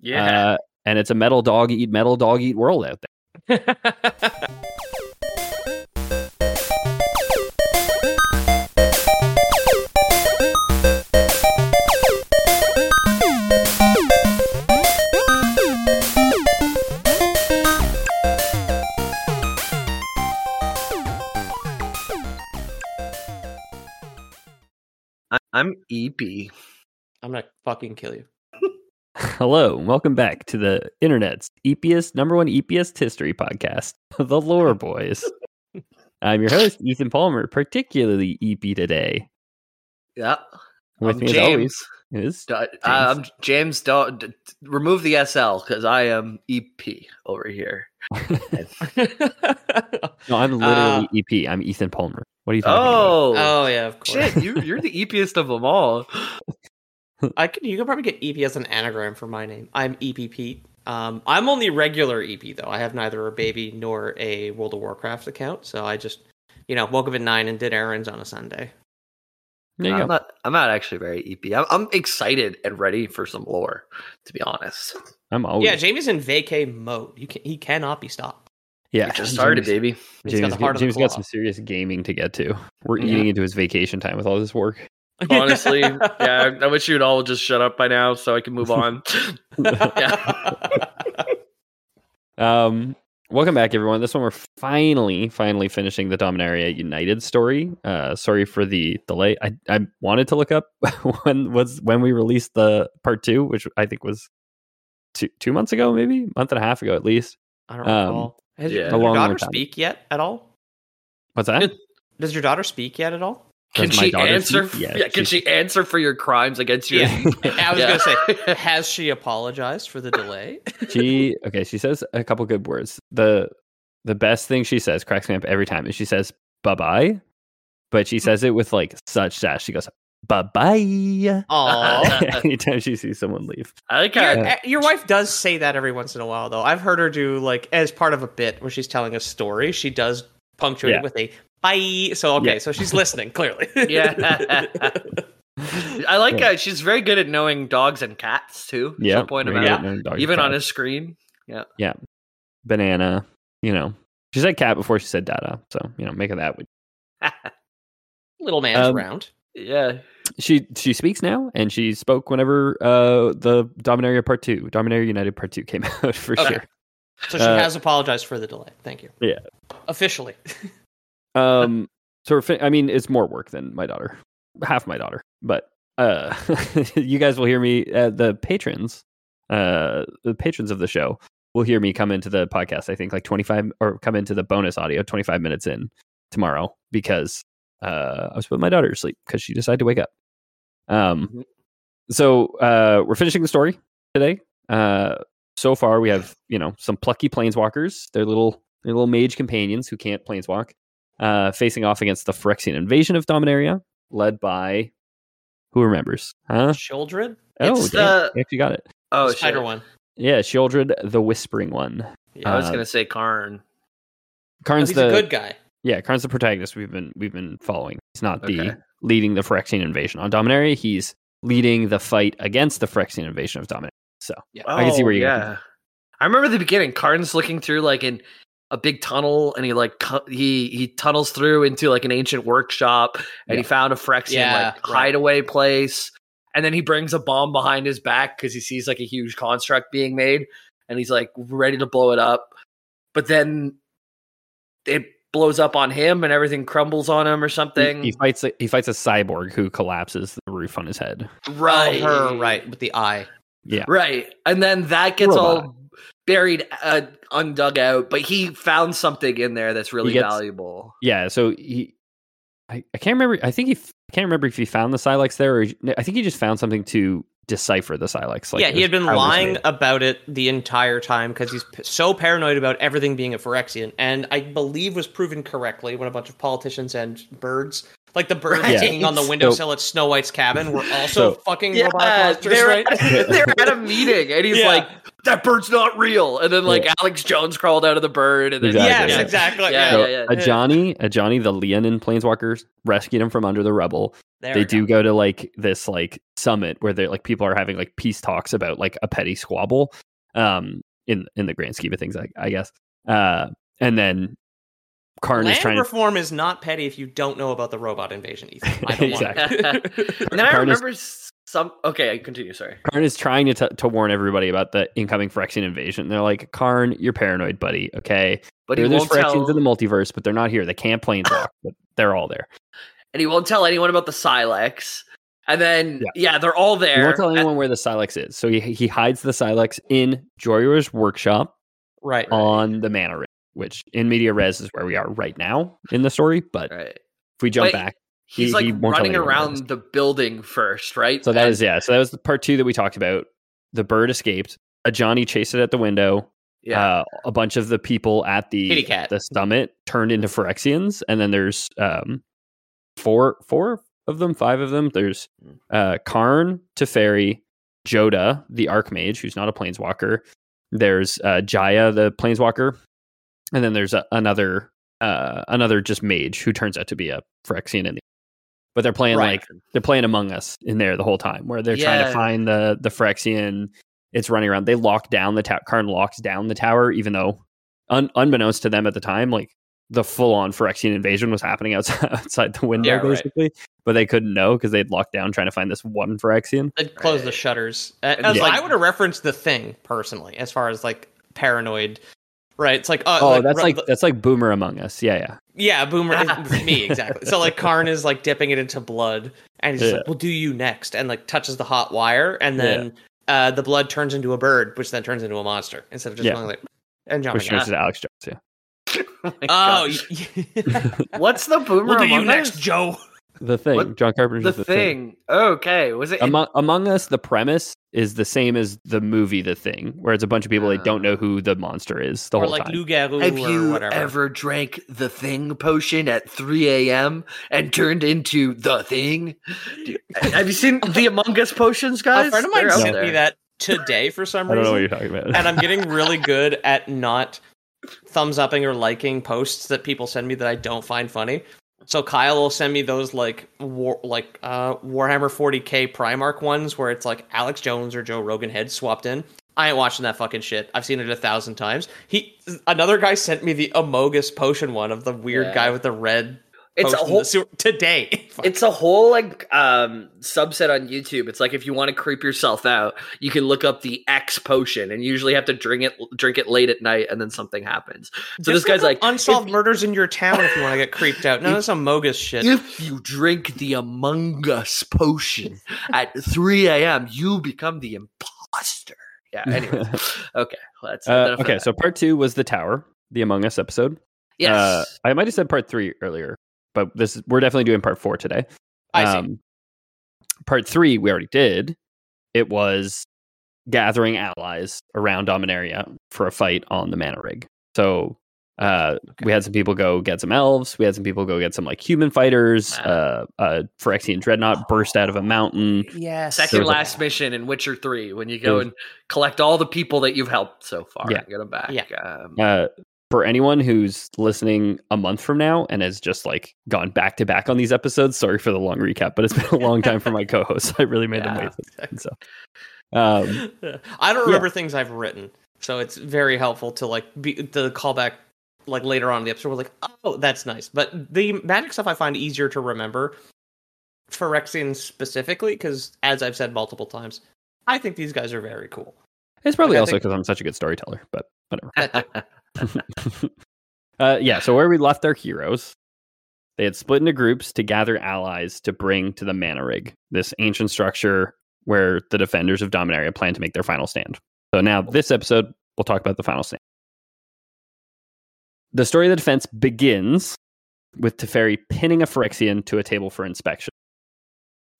Yeah. And it's a metal dog eat world out there. I'm EP. I'm gonna fucking kill you. Hello, welcome back to the internet's EPS, number one EPS history podcast, The Lore Boys. I'm your host, Ethan Palmer, particularly EP today. Yeah. With I'm me James. As always is James. James, don't remove the SL because I am EP over here. No, I'm literally EP. I'm Ethan Palmer. What are you talking about? Oh, yeah, of course. Shit, you're the EPiest of them all. You can probably get EP as an anagram for my name. I'm EPP. I'm only regular EP, though. I have neither a baby nor a World of Warcraft account, so I just, woke up at 9 and did errands on a Sunday. I'm not actually very EP. I'm excited and ready for some lore, to be honest. I'm always. Yeah, Jamie's in vacay mode. He cannot be stopped. Yeah, just started, baby. James got some serious gaming to get to. We're eating into his vacation time with all this work. Honestly, yeah, I wish you would all just shut up by now so I can move on. Welcome back, everyone. This one we're finally finishing the Dominaria United story. Sorry for the delay. I wanted to look up when we released the part 2, which I think was two months ago, maybe a month and a half ago at least. I don't recall. Has your daughter speak yet at all? What's that? Does your daughter speak yet at all? Can she answer? Can she answer for your crimes against you? Yeah. I was gonna say, has she apologized for the delay? She says a couple good words. The best thing she says cracks me up every time is she says bye bye, but she says it with like such sass. She goes bye bye. Aww. Anytime she sees someone leave, I like how your wife does say that every once in a while though. I've heard her do like as part of a bit where she's telling a story. She does punctuate it with a bye. So, so she's listening, clearly. Yeah. I like how she's very good at knowing dogs and cats, too. Yeah. Point about even on a screen. Yeah. Yeah. Banana. She said cat before she said dada. So, make it that way. Little man's round. Yeah. She speaks now, and she spoke whenever the Dominaria United Part 2 came out, for sure. So she has apologized for the delay. Thank you. Yeah. Officially. It's more work than my daughter, half my daughter, but you guys will hear me, the patrons of the show will hear me come into the podcast, I think like 25 or come into the bonus audio 25 minutes in tomorrow because I was putting my daughter to sleep because she decided to wake up. So we're finishing the story today. So far we have, some plucky planeswalkers, their little mage companions who can't planeswalk. Facing off against the Phyrexian invasion of Dominaria, led by who remembers? Huh? Sheoldred? You got it. Oh, Spider one. Yeah, Sheoldred, the Whispering One. Yeah, I was gonna say Karn. Karn's the good guy. Yeah, Karn's the protagonist we've been following. He's not leading the Phyrexian invasion on Dominaria. He's leading the fight against the Phyrexian invasion of Dominaria. So I can see where you go. I remember the beginning. Karn's looking through like a big tunnel, and he tunnels through into like an ancient workshop, and he found a Phyrexian hideaway place, and then he brings a bomb behind his back because he sees like a huge construct being made, and he's like ready to blow it up, but then it blows up on him and everything crumbles on him or something. He fights a cyborg who collapses the roof on his head. Right, with the eye. Yeah, right, and then that gets all buried, undug out, but he found something in there that's really valuable. Yeah, so I can't remember if he found the Silex there, or I think he just found something to decipher the Silex. Like, yeah, he had been lying about it the entire time because he's so paranoid about everything being a Phyrexian, and I believe was proven correctly when a bunch of politicians and birds, like the bird hanging on the windowsill at Snow White's cabin, were also fucking robotic monsters, right? They're at a meeting, and he's like, that bird's not real. And then like Alex Jones crawled out of the bird. And then Ajani, the Leonin planeswalkers, rescued him from under the rubble. They do go to like this like summit where they like people are having like peace talks about like a petty squabble, in the grand scheme of things, I guess. And then Karn is trying. Land reform is not petty if you don't know about the robot invasion, Ethan. I don't Now I remember continue. Sorry. Karn is trying to warn everybody about the incoming Phyrexian invasion. And they're like, Karn, you're paranoid, buddy. Okay, but there's Phyrexians in the multiverse, but they're not here. They can't planeswalk, but they're all there. And he won't tell anyone about the Silex. And then, they're all there. He won't tell anyone where the Silex is. So he hides the Silex in Jhoira's workshop on the Mana Rig, which in media res is where we are right now in the story. But if we jump back, he's like running around the building first, right? So that is, so that was the part 2 that we talked about. The bird escaped. Ajani chased it at the window. Yeah. A bunch of the people at the summit turned into Phyrexians. And then there's... Four of them, 5 of them. There's Karn, Teferi, Jodah, the Archmage, who's not a planeswalker. There's Jaya, the planeswalker, and then there's another just mage who turns out to be a Phyrexian. But they're playing like Among Us in there the whole time, where they're trying to find the Phyrexian. It's running around. They lock down the tower. Karn locks down the tower, even though unbeknownst to them at the time, like, the full-on Phyrexian invasion was happening outside the window, basically. Right. But they couldn't know because they'd locked down trying to find this one Phyrexian. They'd close the shutters. I would have referenced The Thing, personally, as far as, like, paranoid, right? It's like... that's like Boomer Among Us. Yeah. Yeah, Boomer, me, exactly. So, like, Karn is, like, dipping it into blood, and he's like, we'll do you next, and, like, touches the hot wire, and then the blood turns into a bird, which then turns into a monster, instead of just going, like, and jumping out. Which turns into Alex Jones, what's the Boomer Among Us? We'll do you next, Joe. The Thing. What? John Carpenter's The Thing. Okay. Was it Among Us? The premise is the same as the movie The Thing, where it's a bunch of people that don't know who the monster is the whole time. Lugaru Have or you whatever. Ever drank the Thing potion at 3 a.m. and turned into the Thing? Have you seen the Among Us potions, guys? A friend of mine sent me that today for some reason. I don't know what you're talking about. And I'm getting really good at not thumbs upping or liking posts that people send me that I don't find funny. So Kyle will send me those Warhammer 40k Primarch ones where it's like Alex Jones or Joe Rogan head swapped in. I ain't watching that fucking shit. I've seen it 1,000 times. Another guy sent me the Amogus potion one of the weird guy with the red. It's a whole today. It's a whole like subset on YouTube. It's like if you want to creep yourself out, you can look up the X potion and you usually have to drink it late at night, and then something happens. So this guy's like unsolved murders in your town if you want to get creeped out. No, that's Amogus shit. If you drink the Among Us potion at 3 a.m., you become the imposter. Yeah. Anyway, okay. Let's okay. So part 2 was the tower, the Among Us episode. Yes, I might have said part 3 earlier. But we're definitely doing part 4 today. I see. Part 3 we already did. It was gathering allies around Dominaria for a fight on the Mana Rig. So we had some people go get some elves. We had some people go get some like human fighters. Phyrexian dreadnought burst out of a mountain. Yeah, second last mission in Witcher 3 when you go and collect all the people that you've helped so far. Yeah, get them back. Yeah. For anyone who's listening a month from now and has just like gone back to back on these episodes, sorry for the long recap, but it's been a long time for my co-hosts. I really made them wait. So, I don't remember things I've written, so it's very helpful to like be the callback like later on in the episode. We're like, oh, that's nice. But the magic stuff I find easier to remember, Phyrexian specifically, because as I've said multiple times, I think these guys are very cool. It's probably also because I'm such a good storyteller, but whatever. So where we left our heroes, they had split into groups to gather allies to bring to the Mana Rig, this ancient structure where the defenders of Dominaria plan to make their final stand. So now this episode, we'll talk about the final stand. The story of the defense begins with Teferi pinning a Phyrexian to a table for inspection.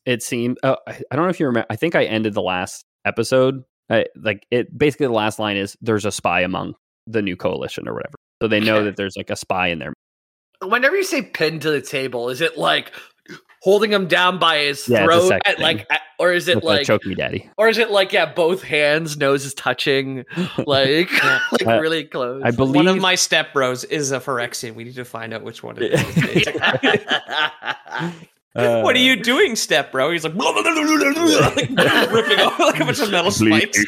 it seemed, I don't know if you remember, I think I ended the last episode. Basically the last line is there's a spy among the new coalition or whatever. So they know that there's like a spy in there. Whenever you say pinned to the table, is it like holding him down by his throat? Or is it with like choke me daddy? Or is it like, both hands, nose is touching, like, really close? I believe one of my step bros is a Phyrexian. We need to find out which one it is. What are you doing, step bro? He's like, ripping off like a bunch of metal spikes.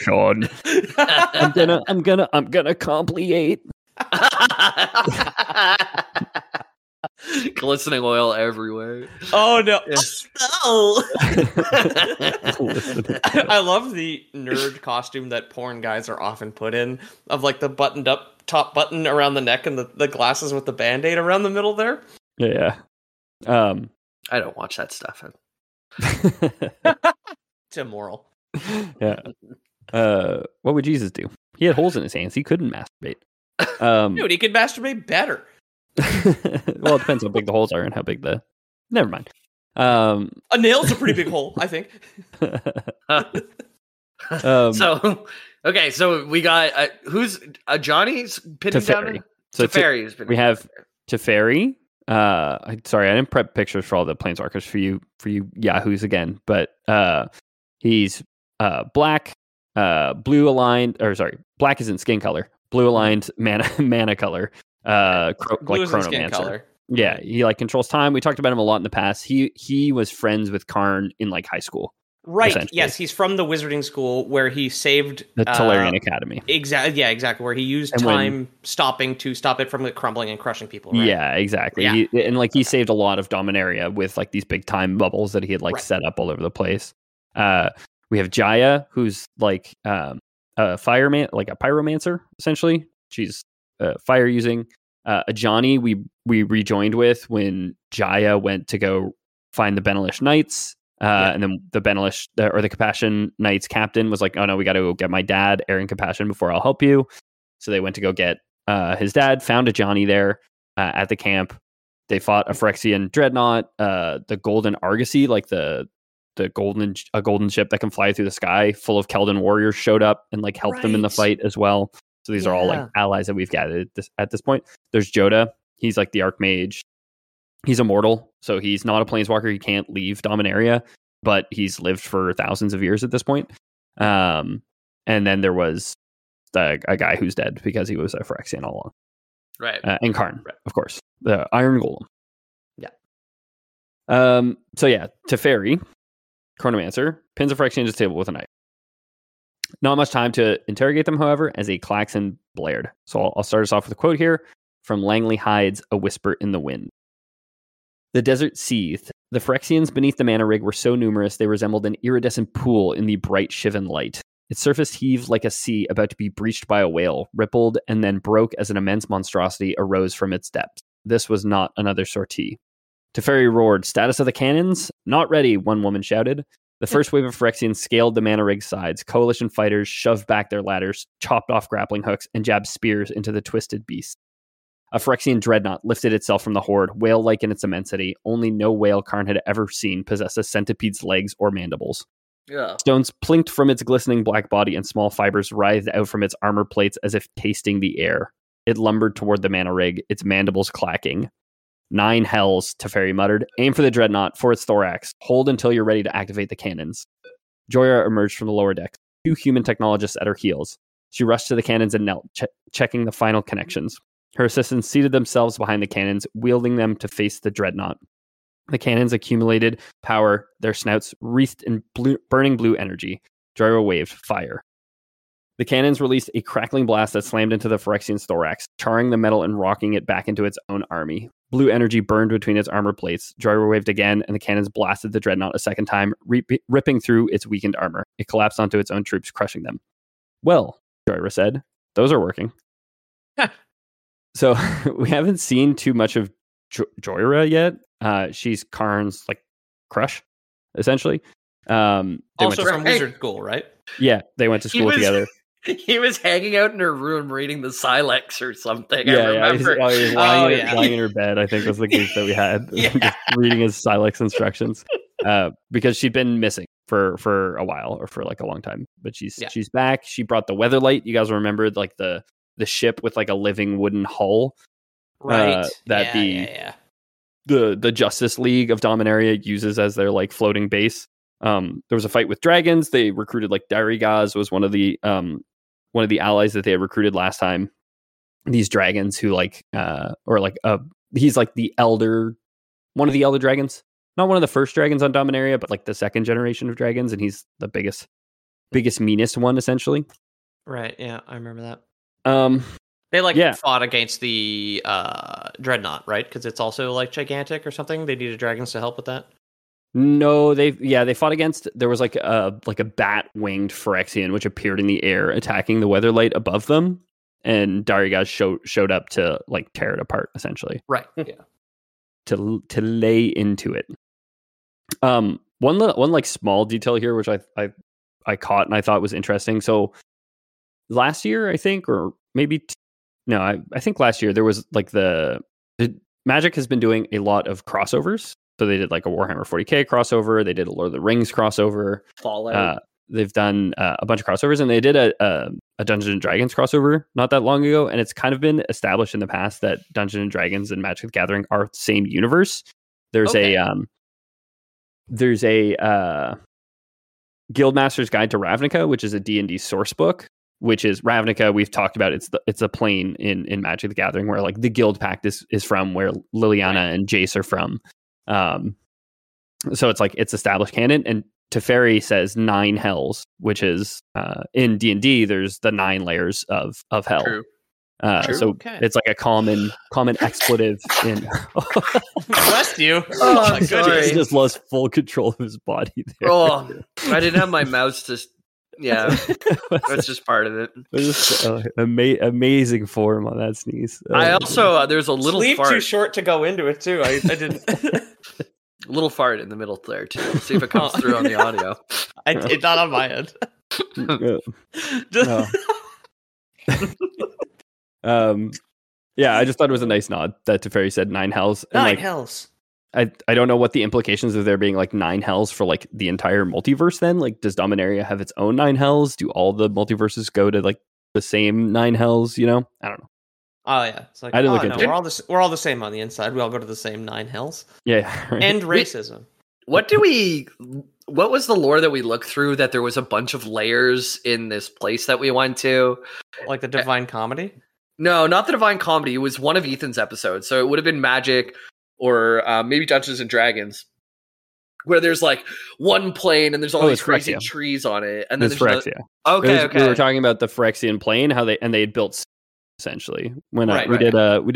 I'm gonna complicate. Glistening oil everywhere. Oh no! Yeah. Oh. I love the nerd costume that porn guys are often put in, of like the buttoned up top button around the neck and the glasses with the band-aid around the middle there. Yeah. I don't watch that stuff. It's immoral. Yeah. What would Jesus do? He had holes in his hands. He couldn't masturbate. Dude, he could masturbate better. Well, it depends how big the holes are and how big the. Never mind. A nail's a pretty big hole, I think. So we got who's Johnny's pinning down. So Teferi. We have Teferi. Sorry, I didn't prep pictures for all the planeswalkers for you yahoos again, but he's black, blue aligned, or sorry, black isn't skin color, blue aligned mana color. Like Chronomancer. Yeah, he like controls time. We talked about him a lot in the past. He was friends with Karn in like high school. Right. Yes, he's from the wizarding school where he saved the Tolarian Academy. Exactly. Yeah, exactly. Where he used stopping to stop it from like, crumbling and crushing people. Right? Yeah, exactly. Yeah. He saved a lot of Dominaria with like these big time bubbles that he had set up all over the place. We have Jaya, who's like a fireman, like a pyromancer essentially. She's fire using. Ajani we rejoined with when Jaya went to go find the Benelish Knights, and then the Benelish or the Capashen Knights captain was like, oh no, we got to go get my dad, Aron Capashen, before I'll help you. So they went to go get his dad, found Ajani there at the camp. They fought a Phyrexian dreadnought, the Golden Argosy, like a golden ship that can fly through the sky, full of Keldon warriors showed up and like helped them in the fight as well. So these are all like allies that we've gathered at this point. There's Jodah. He's like the Archmage. He's immortal, so he's not a planeswalker. He can't leave Dominaria, but he's lived for thousands of years at this point. And then there was a guy who's dead because he was a Phyrexian all along. Right. And Karn, of course. The Iron Golem. Yeah. So yeah, Teferi, Chronomancer, pins a Phyrexian to the table with a knife. Not much time to interrogate them, however, as a klaxon blared. So I'll start us off with a quote here from Langley Hyde's A Whisper in the Wind. The desert seethed. The Phyrexians beneath the Mana Rig were so numerous they resembled an iridescent pool in the bright Shivan light. Its surface heaved like a sea about to be breached by a whale, rippled, and then broke as an immense monstrosity arose from its depths. This was not another sortie. Teferi roared, "Status of the cannons? Not ready," one woman shouted. The first wave of Phyrexians scaled the Mana Rig's sides. Coalition fighters shoved back their ladders, chopped off grappling hooks, and jabbed spears into the twisted beast. A Phyrexian dreadnought lifted itself from the horde, whale-like in its immensity. Only no whale Karn had ever seen possessed a centipede's legs or mandibles. Yeah. Stones plinked from its glistening black body, and small fibers writhed out from its armor plates as if tasting the air. It lumbered toward the Mana Rig, its mandibles clacking. "Nine hells," Teferi muttered. "Aim for the dreadnought, for its thorax. Hold until you're ready to activate the cannons." Jhoira emerged from the lower deck, two human technologists at her heels. She rushed to the cannons and knelt, checking the final connections. Her assistants seated themselves behind the cannons, wielding them to face the dreadnought. The cannons accumulated power, their snouts wreathed in burning blue energy. Jhoira waved, "Fire." The cannons released a crackling blast that slammed into the Phyrexian's thorax, charring the metal and rocking it back into its own army. Blue energy burned between its armor plates. Jhoira waved again, and the cannons blasted the dreadnought a second time, ripping through its weakened armor. It collapsed onto its own troops, crushing them. "Well," Jhoira said, "those are working." So we haven't seen too much of Jhoira yet. She's Karn's like crush, essentially. Also from wizard school, right? Yeah, they went to school together. He was hanging out in her room reading the Silex or something. Yeah, I remember. Yeah, he was lying in her bed, I think was the group that we had. Just reading his Silex instructions. because she'd been missing for a while, or for like a long time, but she's back. She brought the Weatherlight. You guys remember like the ship with like a living wooden hull, right? The Justice League of Dominaria uses as their like floating base. There was a fight with dragons. They recruited like Darigaaz was one of the allies that they had recruited last time. These dragons who he's like the elder, one of the elder dragons, not one of the first dragons on Dominaria, but like the second generation of dragons. And he's the biggest, meanest one essentially. Right. Yeah. I remember that. They fought against the Dreadnought, right? Because it's also like gigantic or something. They needed dragons to help with that. No, they fought against. There was like a bat winged Phyrexian which appeared in the air, attacking the Weatherlight above them, and Darigaaz showed up to like tear it apart, essentially. Right. Yeah. to lay into it. One like small detail here, which I caught and I thought was interesting. So last year, I think, or maybe. I think last year there was like the Magic has been doing a lot of crossovers. So they did like a Warhammer 40k crossover. They did a Lord of the Rings crossover. Fallout. They've done a bunch of crossovers, and they did a Dungeons and Dragons crossover not that long ago. And it's kind of been established in the past that Dungeons and Dragons and Magic: The Gathering are the same universe. There's a Guildmaster's Guide to Ravnica, which is a D&D source book. Which is Ravnica? We've talked about. It's a plane in Magic: The Gathering where like the Guild Pact is from, where Liliana and Jace are from. So it's like it's established canon. And Teferi says 9 hells, which is in D&D. There's the 9 layers of hell. True. True. So it's like a common expletive in. Bless you. Oh, I'm sorry. He just lost full control of his body there. Oh, I didn't have my mouse to. Yeah, that's just part of it. Just, amazing form on that sneeze. I also there's a little sleeve fart. Too short to go into it too. I didn't. A little fart in the middle there too. Let's see if it comes through on the audio. It's not on my end. Yeah, I just thought it was a nice nod that Teferi said 9 hells. And 9 hells. I don't know what the implications of there being like 9 hells for like the entire multiverse then. Like, does Dominaria have its own 9 hells? Do all the multiverses go to like the same 9 hells, you know? I don't know. Oh yeah. It's like, we're all the same on the inside. We all go to the same 9 hells. Yeah. Right. And racism. What was the lore that we looked through that there was a bunch of layers in this place that we went to? Like the Divine Comedy? No, not the Divine Comedy. It was one of Ethan's episodes. So it would have been Magic or maybe Dungeons and Dragons, where there's like one plane and there's all these crazy trees on it, and then there's Phyrexia. Okay. We were talking about the Phyrexian plane, how they had built essentially. We did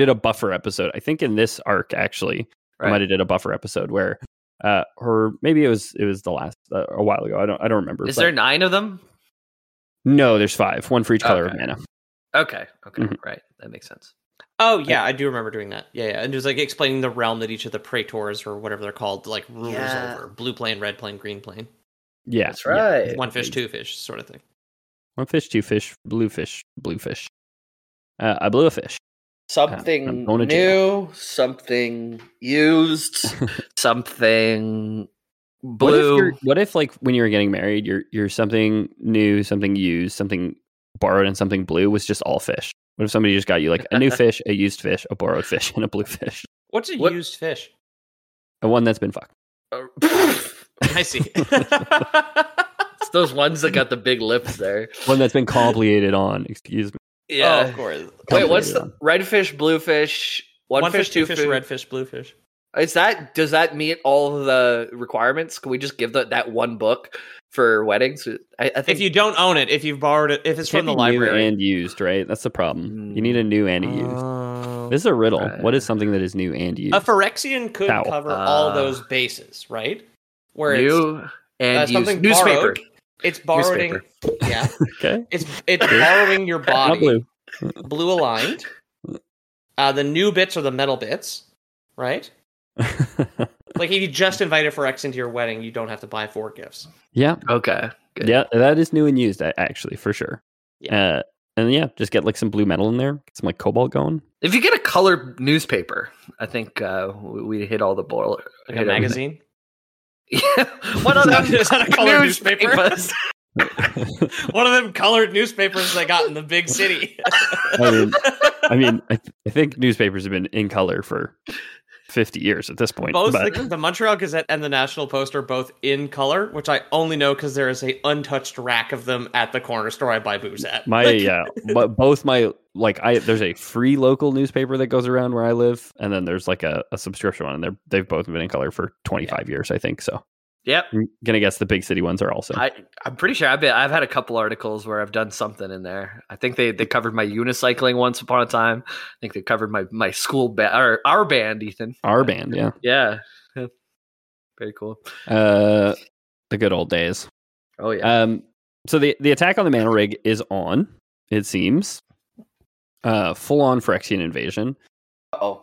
a buffer episode, I think in this arc actually. Right. I might have did a buffer episode where, or maybe it was the last a while ago. I don't remember. Is there 9 of them? No, there's 5, one for each color of mana. Okay, mm-hmm. Right, that makes sense. Oh, yeah, I do remember doing that. Yeah, and it was like explaining the realm that each of the praetors, or whatever they're called, like rulers over. Blue plane, red plane, green plane. Yeah. That's right. Yeah. One fish, two fish sort of thing. One fish, two fish, blue fish, blue fish. I blew a fish. Something new, something used, something blue. What if like when you were getting married, you're something new, something used, something borrowed, and something blue was just all fish? What if somebody just got you like a new fish, a used fish, a borrowed fish, and a blue fish? What's a used fish? A one that's been fucked. I see. It's those ones that got the big lips there. One that's been complicated on, excuse me. Yeah, of course. Wait, what's the red fish, blue fish, one fish, two fish, red fish, blue fish? Does that meet all of the requirements? Can we just give that one book for weddings? I think if you don't own it, if you've borrowed it, if it's from the library, new and used, right? That's the problem. You need a new and a used. This is a riddle. Right. What is something that is new and used? A Phyrexian could cover all those bases, right? Where new it's, and something used newspaper. Borrowed, it's borrowing. Newspaper. Yeah. Okay. It's borrowing your body. Blue aligned. The new bits are the metal bits, right? Like if you just invite a Phyrexian to your wedding, you don't have to buy 4 gifts. Yeah. Okay. Good. Yeah, that is new and used actually for sure. Yeah. And yeah, just get like some blue metal in there, get some like cobalt going. If you get a color newspaper, I think we hit all the boil. Like a magazine. One of them is a colored newspapers. One of them colored newspapers they got in the big city. I think newspapers have been in color for 50 years at this point. The Montreal Gazette and the National Post are both in color, which I only know because there is an untouched rack of them at the corner store I buy booze at. There's a free local newspaper that goes around where I live, and then there's like a subscription one, and they've both been in color for 25 years, I think. So, yep. I'm gonna guess the big city ones are also. I'm pretty sure I've had a couple articles where I've done something in there. I think they covered my unicycling once upon a time. I think they covered my school band, or our band, Ethan. Our band, yeah. Yeah. Very cool. The good old days. Oh yeah. So the attack on the Mana Rig is on, it seems. Full-on Phyrexian invasion. Uh-oh.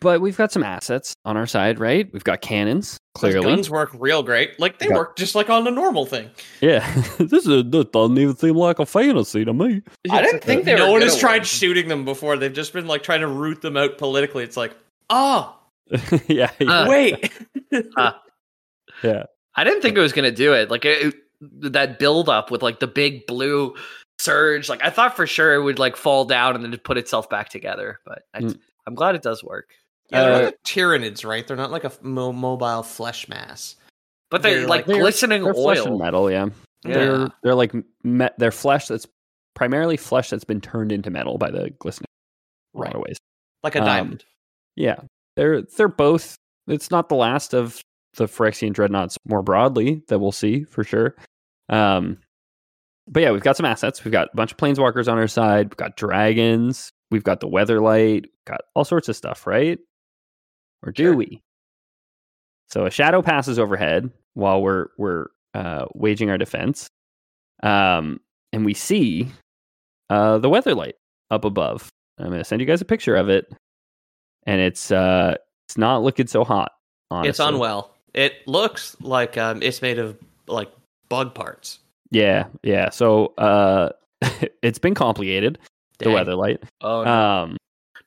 But we've got some assets on our side, right? We've got cannons, clearly. Those guns work real great. Work just like on a normal thing. Yeah. This doesn't even seem like a fantasy to me. I didn't think they were. No one has tried shooting them before. They've just been trying to root them out politically. It's like, oh. yeah. Wait. Yeah. I didn't think it was going to do it. That build up with the big blue surge, I thought for sure it would fall down and then put itself back together, but I'm glad it does work. Yeah, they're not like Tyranids, right? They're not like a mobile flesh mass, but they're they're glistening they're oil, flesh and metal. Yeah. They're they're flesh that's primarily flesh that's been turned into metal by the glistening, right? Ways like a diamond. Yeah, they're both. It's not the last of the Phyrexian dreadnoughts more broadly that we'll see for sure. But yeah, we've got some assets. We've got a bunch of planeswalkers on our side. We've got dragons. We've got the Weatherlight. We've got all sorts of stuff, right? Or do we? So a shadow passes overhead while we're waging our defense, and we see the Weatherlight up above. I'm going to send you guys a picture of it, and it's not looking so hot. Honestly. It's unwell. It looks like it's made of bug parts. Yeah. So it's been complicated. Dang. The Weatherlight. Oh, no.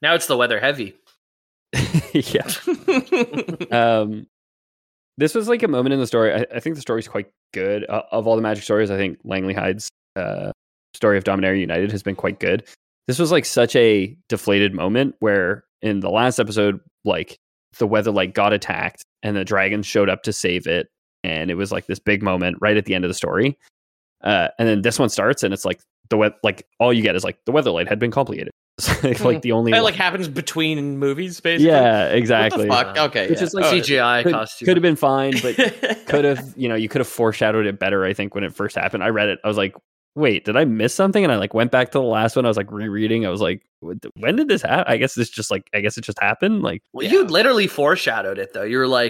Now it's the weather heavy. Yeah. This was a moment in the story. I think the story's quite good. Of all the Magic stories, I think Langley Hyde's story of Dominaria United has been quite good. This was such a deflated moment where in the last episode, the Weatherlight got attacked and the dragons showed up to save it. And it was this big moment right at the end of the story. And then this one starts and it's all you get is the Weatherlight had been complicated. It's the only it happens between movies, basically. Yeah, exactly. What the fuck? Okay. It's just CGI costume. Could have been fine, but you could have foreshadowed it better, I think, when it first happened. I read it. I was like, wait, did I miss something? And I went back to the last one. I was rereading. I was like, when did this happen? I guess it just happened. You literally foreshadowed it though. You were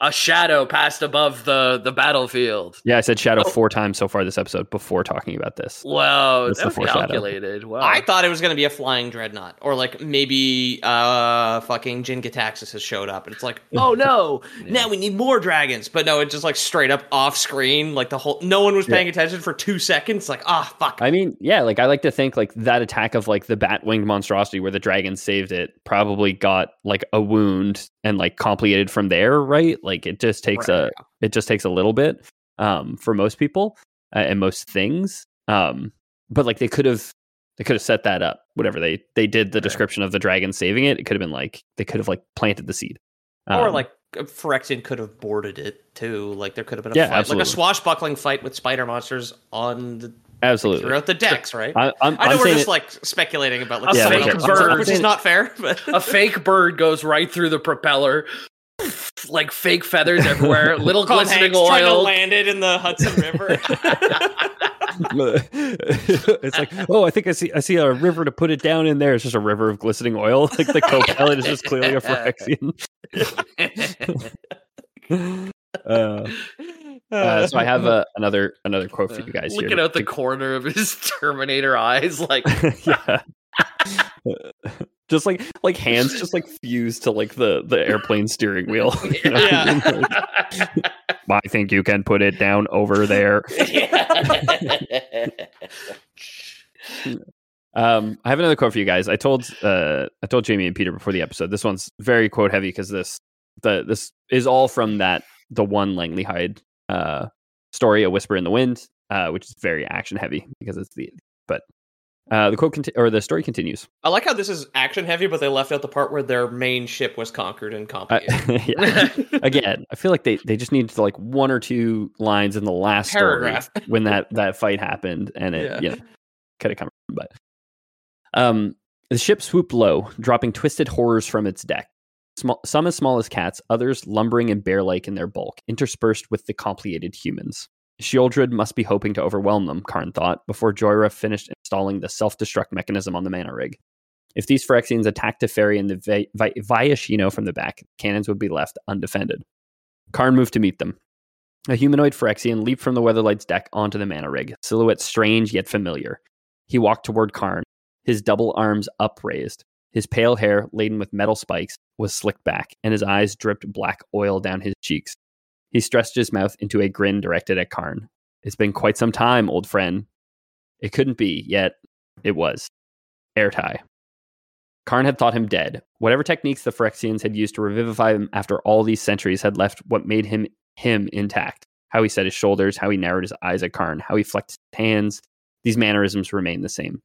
a shadow passed above the battlefield. Yeah, I said shadow 4 times so far this episode before talking about this. Wow, that's calculated. Wow. I thought it was going to be a flying dreadnought, or maybe fucking Jin-Gitaxias has showed up, and it's oh no, yeah. Now we need more dragons. But no, it just straight up off screen, no one was paying attention for 2 seconds. Fuck. I mean, yeah, I like to think that attack of the bat-winged monstrosity where the dragon saved it probably got a wound and complicated from there, right? It just takes a little bit for most people and most things. But they could have set that up. Whatever they did, the description of the dragon saving it, it could have been they could have planted the seed, or Phyrexian could have boarded it too. There could have been a fight, absolutely. A swashbuckling fight with spider monsters on the absolutely throughout the decks, right? I know we're just speculating about bird, which is not fair. But. A fake bird goes right through the propeller. Fake feathers everywhere, little glistening oil. Trying to land it in the Hudson River. It's I think I see a river to put it down in there. It's just a river of glistening oil. The co-pilot is just clearly a Phyrexian. So I have another quote for you guys. Looking out the corner of his Terminator eyes, yeah. Just hands just fused to the airplane steering wheel. You know? Yeah. I think you can put it down over there. I have another quote for you guys. I told Jamie and Peter before the episode. This one's very quote heavy because this is all from that the one Langley Hyde story, A Whisper in the Wind, which is very action heavy because it's the end. But the quote or the story continues. I like how this is action heavy, but they left out the part where their main ship was conquered and complicated. Again, I feel like they just needed to, like, one or two lines in the last paragraph story when that fight happened, and it could have come. But the ship swooped low, dropping twisted horrors from its deck. Some as small as cats, others lumbering and bear-like in their bulk, interspersed with the complicated humans. Sheoldred must be hoping to overwhelm them, Karn thought, before Jhoira finished installing the self-destruct mechanism on the Mana Rig. If these Phyrexians attacked Teferi and the Viashino from the back, cannons would be left undefended. Karn moved to meet them. A humanoid Phyrexian leaped from the Weatherlight's deck onto the Mana Rig, silhouette strange yet familiar. He walked toward Karn, his double arms upraised. His pale hair, laden with metal spikes, was slicked back, and his eyes dripped black oil down his cheeks. He stretched his mouth into a grin directed at Karn. It's been quite some time, old friend. It couldn't be, yet it was. Ertai. Karn had thought him dead. Whatever techniques the Phyrexians had used to revivify him after all these centuries had left what made him intact. How he set his shoulders, how he narrowed his eyes at Karn, how he flexed his hands. These mannerisms remained the same.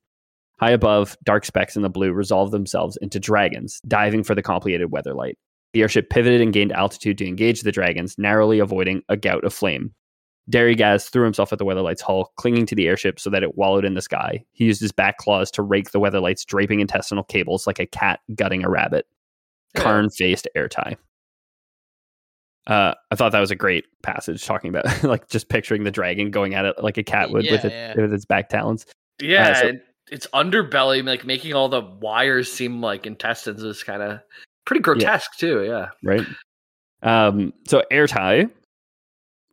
High above, dark specks in the blue resolved themselves into dragons, diving for the complicated Weatherlight. The airship pivoted and gained altitude to engage the dragons, narrowly avoiding a gout of flame. Darigaaz threw himself at the Weatherlight's hull, clinging to the airship so that it wallowed in the sky. He used his back claws to rake the Weatherlight's draping intestinal cables like a cat gutting a rabbit. Karn faced Ertai. I thought that was a great passage, talking about like just picturing the dragon going at it like a cat would with its back talons. Yeah, so its underbelly, like making all the wires seem like intestines, is kind of pretty grotesque too, right? So Ertai,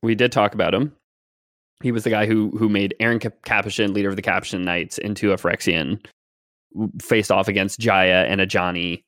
we did talk about him. He was the guy who made Aron Capashen, leader of the Capashen Knights, into a Phyrexian, faced off against Jaya and Ajani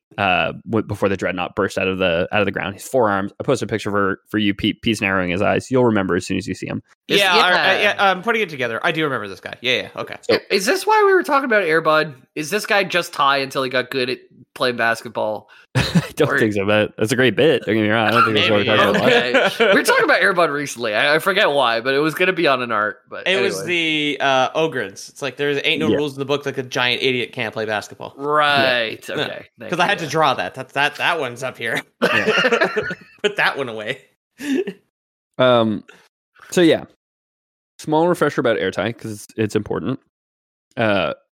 before the Dreadnought burst out of the ground. His forearms. I posted a picture for you, Pete. Pete's narrowing his eyes. You'll remember as soon as you see him. I'm putting it together. I do remember this guy. Yeah, okay. So, is this why we were talking about Airbud? Is this guy just high until he got good at playing basketball? I don't think so, but that's a great bit. Don't get me wrong. I don't think that's what we're talking about. We were talking about Airbud recently. I forget why, but it was going to be on an art. But it was the Ogrins. It's like there ain't no rules in the book. Like a giant idiot can't play basketball. Right. Yeah. Okay. Because I had to draw that. That one's up here. Yeah. Put that one away. So yeah, small refresher about Ertai because it's important.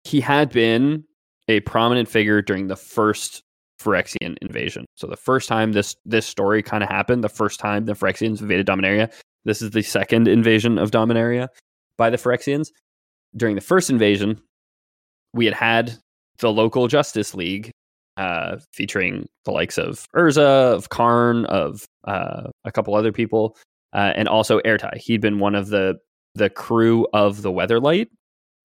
He had been a prominent figure during the first Phyrexian invasion. So the first time this story kind of happened, the first time the Phyrexians invaded Dominaria. This is the second invasion of Dominaria by the Phyrexians. During the first invasion, we had the local Justice League, featuring the likes of Urza, of Karn, of a couple other people, and also Ertai. He'd been one of the crew of the Weatherlight,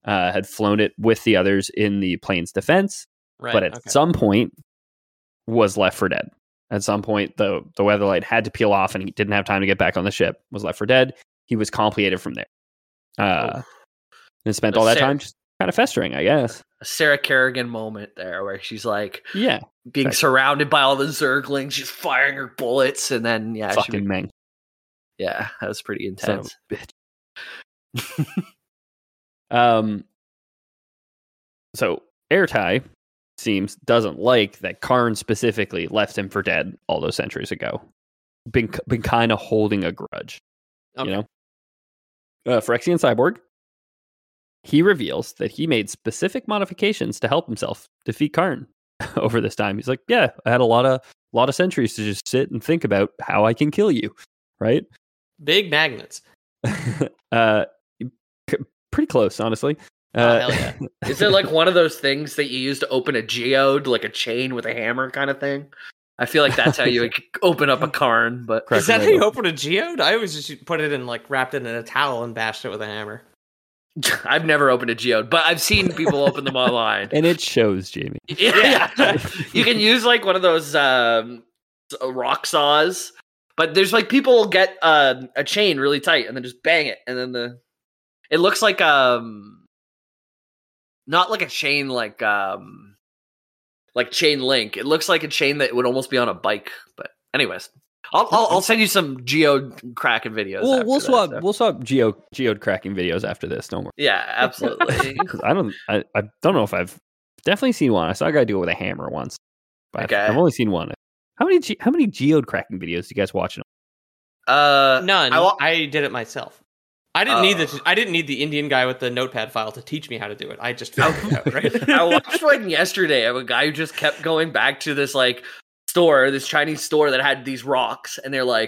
had flown it with the others in the plane's defense, but at some point was left for dead. At some point, the Weatherlight had to peel off and he didn't have time to get back on the ship, was left for dead. He was complicated from there. And spent all that time just kind of festering, I guess. A Sarah Kerrigan moment there where she's like, being surrounded by all the Zerglings, she's firing her bullets, and then, fucking Meng. Yeah, that was pretty intense. Bitch. So Ertai doesn't like that Karn specifically left him for dead all those centuries ago. Been kind of holding a grudge, you know? Phyrexian Cyborg. He reveals that he made specific modifications to help himself defeat Karn over this time. He's like, I had a lot of centuries to just sit and think about how I can kill you, right? Big magnets. Pretty close, honestly. Hell yeah. Is it like one of those things that you use to open a geode, like a chain with a hammer kind of thing? I feel like that's how you open up a Karn. But is that how you open a geode? I always just put it in, like, wrapped it in a towel and bashed it with a hammer. I've never opened a geode, but I've seen people open them online. And it shows, Jamie. Yeah. You can use like one of those rock saws, but there's like people get a chain really tight and then just bang it. And then it looks like, not like a chain, like chain link. It looks like a chain that would almost be on a bike. But anyways, I'll send you some geode cracking videos. We'll swap geode cracking videos after this. Don't worry. Yeah, absolutely. I don't know if I've definitely seen one. I saw a guy do it with a hammer once. But okay. I've only seen one. How many geode cracking videos do you guys watch? None. I did it myself. I didn't need the Indian guy with the notepad file to teach me how to do it. I just found it out, right? I watched one yesterday of a guy who just kept going back to this this Chinese store that had these rocks, and they're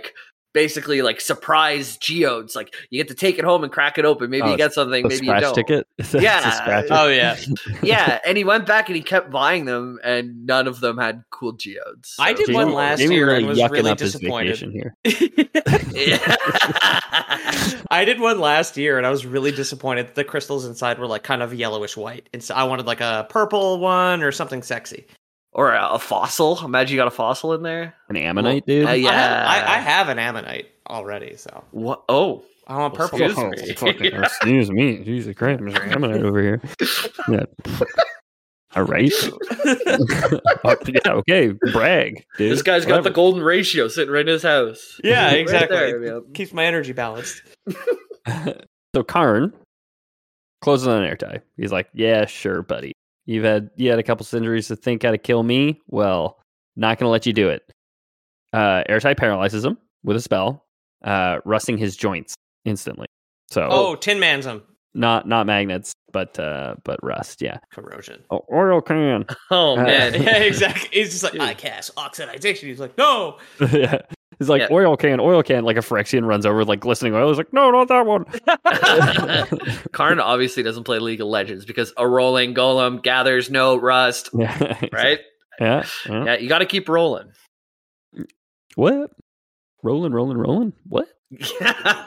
basically surprise geodes. Like, you get to take it home and crack it open. Maybe you get something, maybe you don't. Ticket? Yeah. Oh yeah. Yeah. And he went back and he kept buying them, and none of them had cool geodes. So. I did one last year and was really disappointed. I did one last year and I was really disappointed that the crystals inside were kind of yellowish white. And so I wanted a purple one or something sexy. Or a fossil. Imagine you got a fossil in there. An ammonite, dude. Yeah, I have an ammonite already. So what? Oh, I want purple. Excuse me. Jesus Christ, there's an ammonite over here. Yeah. All right. Yeah, okay. Brag, dude. This guy's got the golden ratio sitting right in his house. Yeah, exactly. Right there, keeps my energy balanced. So Karn closes on Ertai. He's like, "Yeah, sure, buddy. You had a couple centuries to think how to kill me. Well, not going to let you do it." Ertai paralyzes him with a spell, rusting his joints instantly. So Tin Man's him. Not magnets, but rust. Yeah, corrosion. Oil can. Oh man, yeah, exactly. He's just I cast oxidization. He's like, no. Yeah. He's like, oil can, like a Phyrexian runs over with glistening oil. He's like, no, not that one. Karn obviously doesn't play League of Legends because a rolling golem gathers no rust. Yeah, right? Yeah. Yeah, you got to keep rolling. What? Rolling? What? Yeah.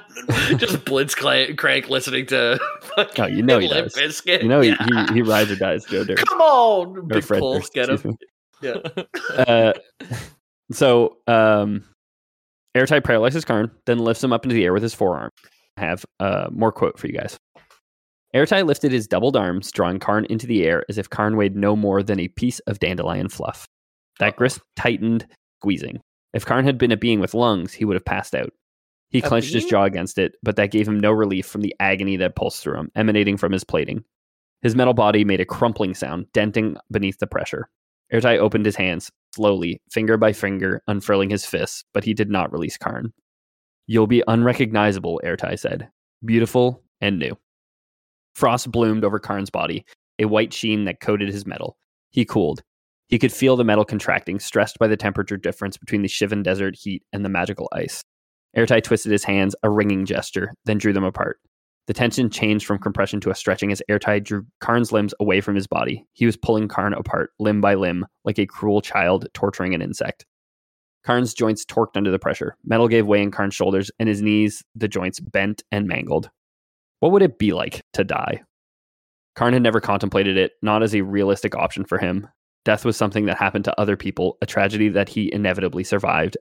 Just Blitzcrank listening to fucking he does. Biscuit. He rides or dies. Joe Dirt. Come on, big pulls, get him. Yeah. Ertai paralyzes Karn, then lifts him up into the air with his forearm. I have more quote for you guys. Ertai lifted his doubled arms, drawing Karn into the air as if Karn weighed no more than a piece of dandelion fluff. That grist tightened, squeezing. If Karn had been a being with lungs, he would have passed out. He clenched his jaw against it, but that gave him no relief from the agony that pulsed through him, emanating from his plating. His metal body made a crumpling sound, denting beneath the pressure. Ertai opened his hands, slowly, finger by finger, unfurling his fists, but he did not release Karn. "You'll be unrecognizable," Ertai said. "Beautiful and new." Frost bloomed over Karn's body, a white sheen that coated his metal. He cooled. He could feel the metal contracting, stressed by the temperature difference between the Shivan desert heat and the magical ice. Ertai twisted his hands, a wringing gesture, then drew them apart. The tension changed from compression to a stretching as Ertai drew Karn's limbs away from his body. He was pulling Karn apart, limb by limb, like a cruel child torturing an insect. Karn's joints torqued under the pressure. Metal gave way in Karn's shoulders, and his knees, the joints, bent and mangled. What would it be like to die? Karn had never contemplated it, not as a realistic option for him. Death was something that happened to other people, a tragedy that he inevitably survived,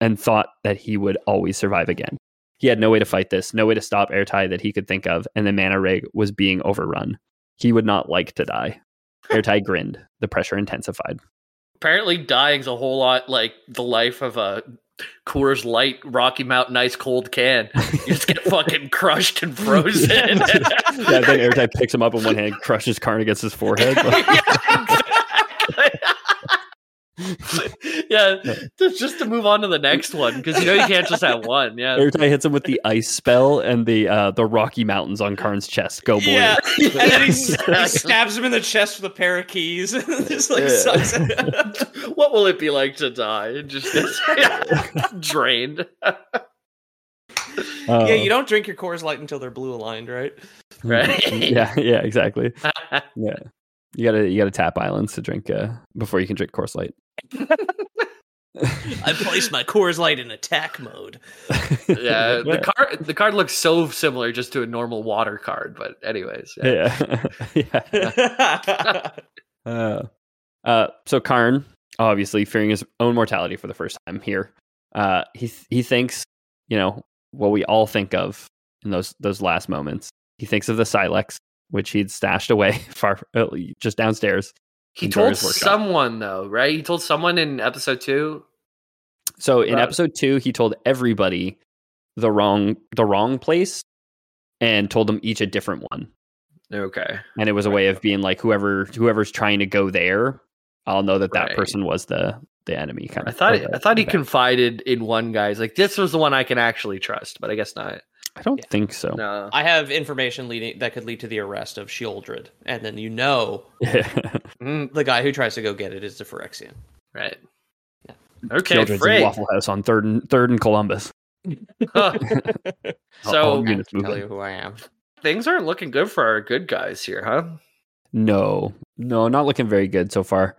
and thought that he would always survive again. He had no way to fight this, no way to stop Ertai that he could think of, and the Mana Rig was being overrun. He would not like to die. Ertai grinned. The pressure intensified. Apparently dying's a whole lot like the life of a Coors Light Rocky Mountain ice cold can. You just get fucking crushed and frozen. Yeah, then Ertai picks him up in one hand, crushes Karn against his forehead. Yeah, just to move on to the next one, because you can't just have one. Yeah, Ertai hits him with the ice spell and the Rocky Mountains on Karn's chest. Go boy! Yeah. And then he stabs him in the chest with a pair of keys. Just sucks. What will it be like to die? Just drained. Yeah, you don't drink your Coors Light until they're blue aligned, right? Right. Yeah, exactly. Yeah. You gotta tap islands to drink before you can drink Coors Light. I placed my Coors Light in attack mode. Yeah, the card looks so similar just to a normal water card, but anyways. Yeah. So Karn, obviously fearing his own mortality for the first time here, he thinks, what we all think of in those last moments. He thinks of the Silex, which he'd stashed away far just downstairs. He told someone, though, right? He told someone in episode 2. So in episode 2, he told everybody the wrong place and told them each a different one. Okay. And it was a way of being like, whoever's trying to go there, I'll know that that person was the enemy. Kind of. I thought he confided in one guy's like, this was the one I can actually trust, but I guess not. I don't think so. No. I have information leading that could lead to the arrest of Sheoldred, and then the guy who tries to go get it is the Phyrexian. Right. Yeah. Okay. Sheoldred's in Waffle House on third and Columbus. So I can tell you who I am. Things aren't looking good for our good guys here, huh? No, not looking very good so far.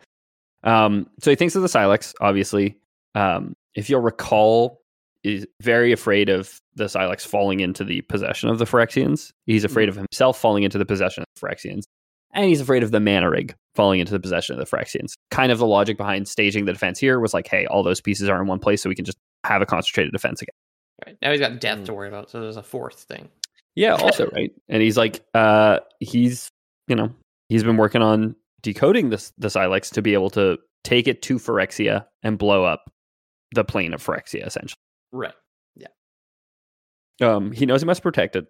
So he thinks of the Silex, obviously. If you'll recall, is very afraid of the Silex falling into the possession of the Phyrexians. He's afraid of himself falling into the possession of the Phyrexians. And he's afraid of the Mana Rig falling into the possession of the Phyrexians. Kind of the logic behind staging the defense here was like, hey, all those pieces are in one place, so we can just have a concentrated defense again. Right. Now he's got death to worry about, so there's a fourth thing. Yeah, also, right? And he's like, he's been working on decoding the Silex to be able to take it to Phyrexia and blow up the plane of Phyrexia, essentially. Right. Yeah. He knows he must protect it.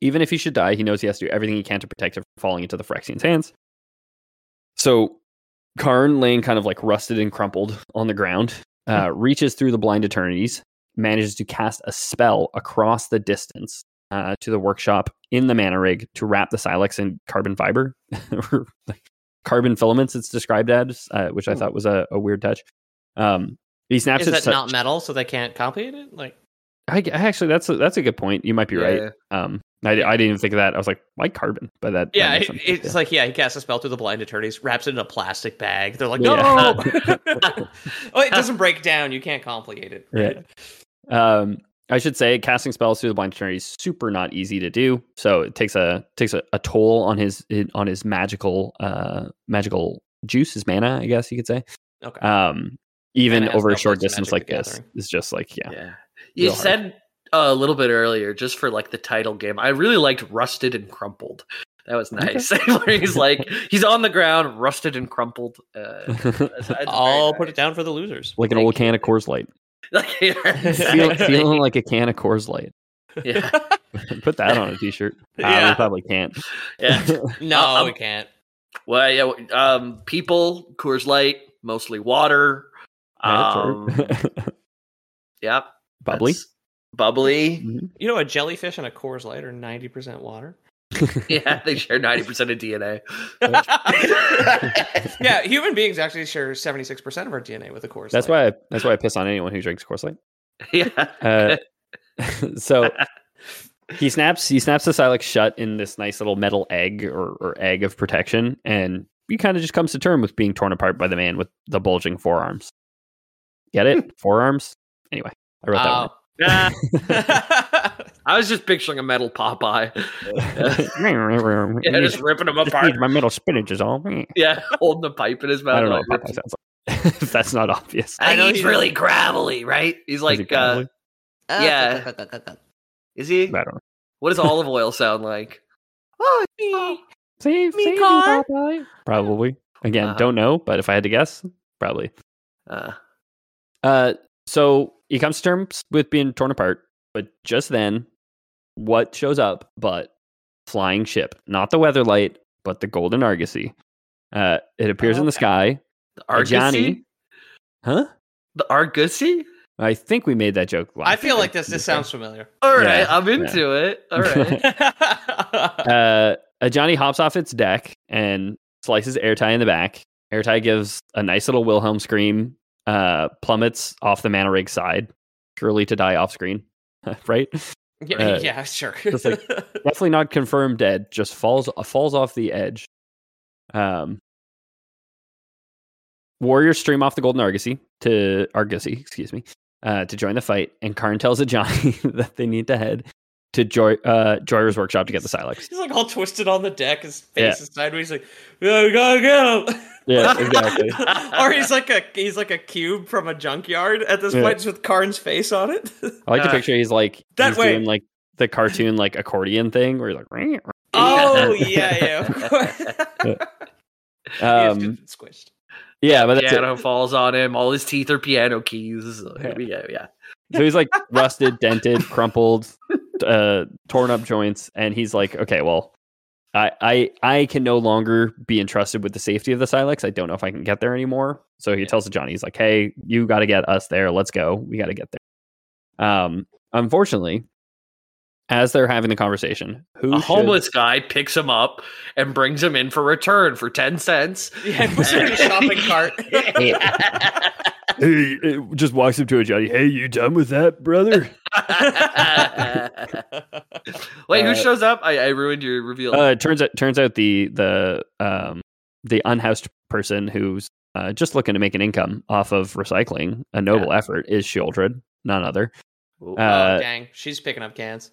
Even if he should die, he knows he has to do everything he can to protect it from falling into the Phyrexian's hands. So Karn, laying kind of like rusted and crumpled on the ground, reaches through the Blind Eternities, manages to cast a spell across the distance to the workshop in the Mana Rig to wrap the Silex in carbon fiber, or carbon filaments it's described as, which I thought was a weird touch. He snaps. Is that not metal, so they can't copy it? Like, I actually, that's a good point. You might be right. Yeah. I didn't even think of that. I was like, why carbon? But that he casts a spell through the Blind Eternities, wraps it in a plastic bag. They're like, no. Oh, it doesn't break down. You can't complicate it. Right. I should say, casting spells through the Blind Eternities is super not easy to do. So it takes a toll on his magical juice, his mana, I guess you could say. Okay. Even over a short distance like this, it's just like, yeah. You said a little bit earlier, just for like the title game, I really liked rusted and crumpled. That was nice. Okay. He's like, he's on the ground, rusted and crumpled. I'll put it down for the losers. Like an old can of Coors Light. Feeling like a can of Coors Light. Yeah. Put that on a t-shirt. We probably can't. Yeah. No, we can't. Well, yeah. People, Coors Light, mostly water. Yeah, bubbly. Mm-hmm. You know, a jellyfish and a Coors Light are 90% water. Yeah, they share 90% of DNA. Yeah, human beings actually share 76% of our DNA with a Coors Light. That's why I piss on anyone who drinks Coors Light. Yeah. So he snaps the Silex shut in this nice little metal egg or egg of protection, and he kind of just comes to terms with being torn apart by the man with the bulging forearms. Get it? Forearms? Anyway, I wrote that one. I was just picturing a metal Popeye. Yeah, just ripping them apart. My metal spinach is all. Yeah, holding the pipe in his mouth. I don't know what Popeye sounds like. If that's not obvious. I know he's really gravelly, right? He's like, yeah. Is he? I don't know. What does olive oil sound like? Oh, me. Save me, Popeye. Probably. Again, don't know, but if I had to guess, probably. So he comes to terms with being torn apart, but just then, what shows up but flying ship? Not the Weatherlight, but the Golden Argosy. It appears in the sky. The Argosy? Ajani, huh? The Argosy? I think we made that joke last. I feel like this sounds familiar. All right, I'm into it. All right. Ajani hops off its deck and slices Ertai in the back. Ertai gives a nice little Wilhelm scream. Plummets off the Mana Rig side, surely to die off screen, right? Yeah, sure. Just like, definitely not confirmed dead, just falls off the edge. Warriors stream off the Golden Argosy to join the fight, and Karn tells Ajani that they need to head to Joyra's workshop to get the Silex. He's like all twisted on the deck, his face is sideways, like, we gotta go. Yeah, exactly. Or he's like a cube from a junkyard at this point, just with Karn's face on it. I like to picture he's like that way. Doing like the cartoon like accordion thing where he's like, oh yeah, of course. Squished. Yeah, but that's piano falls on him. All his teeth are piano keys. Here we go. Yeah. So he's like rusted, dented, crumpled, torn up joints, and he's like, okay, well, I can no longer be entrusted with the safety of the Silex. I don't know if I can get there anymore. So he tells Ajani, he's like, hey, you got to get us there. Let's go. We got to get there. Unfortunately, as they're having the conversation, homeless guy picks him up and brings him in for return for 10 cents. Yeah, puts him in a shopping cart. Hey, just walks up to Ajani. Hey, you done with that, brother? Wait, who shows up? I ruined your reveal. Turns out the unhoused person who's just looking to make an income off of recycling, a noble effort, is Sheoldred, none other. Dang, she's picking up cans.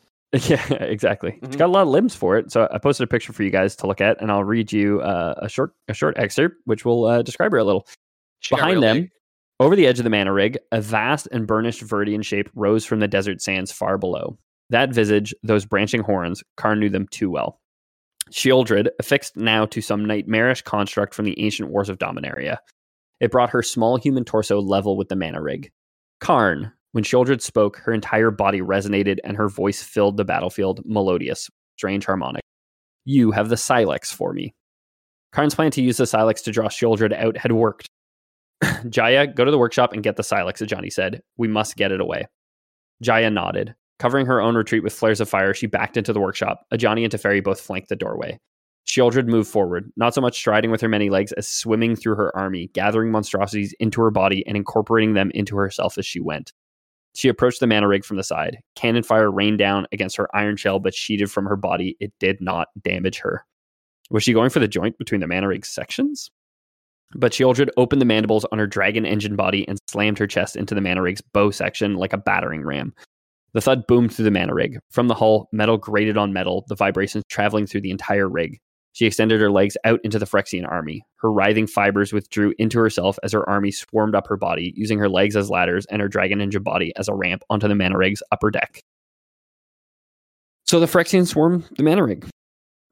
Yeah, exactly. Mm-hmm. It's got a lot of limbs for it. So I posted a picture for you guys to look at, and I'll read you a short excerpt, which will describe her a little. Behind them, over the edge of the Mana Rig, a vast and burnished Verdian shape rose from the desert sands far below. That visage, those branching horns, Karn knew them too well. Sheoldred, affixed now to some nightmarish construct from the ancient wars of Dominaria. It brought her small human torso level with the Mana Rig. Karn. When Sheoldred spoke, her entire body resonated and her voice filled the battlefield, melodious, strange harmonic. You have the Silex for me. Karn's plan to use the Silex to draw Sheoldred out had worked. Jaya, go to the workshop and get the Silex, Ajani said. We must get it away. Jaya nodded. Covering her own retreat with flares of fire, she backed into the workshop. Ajani and Teferi both flanked the doorway. Sheoldred moved forward, not so much striding with her many legs as swimming through her army, gathering monstrosities into her body and incorporating them into herself as she went. She approached the Mana Rig from the side. Cannon fire rained down against her iron shell, but sheeted from her body, it did not damage her. Was she going for the joint between the Mana Rig sections? But Sheoldred opened the mandibles on her dragon engine body and slammed her chest into the Mana Rig's bow section like a battering ram. The thud boomed through the Mana Rig. From the hull, metal grated on metal, the vibrations traveling through the entire rig. She extended her legs out into the Phyrexian army. Her writhing fibers withdrew into herself as her army swarmed up her body, using her legs as ladders and her dragon ninja body as a ramp onto the Mana Rig's upper deck. So the Phyrexian swarm the Mana Rig,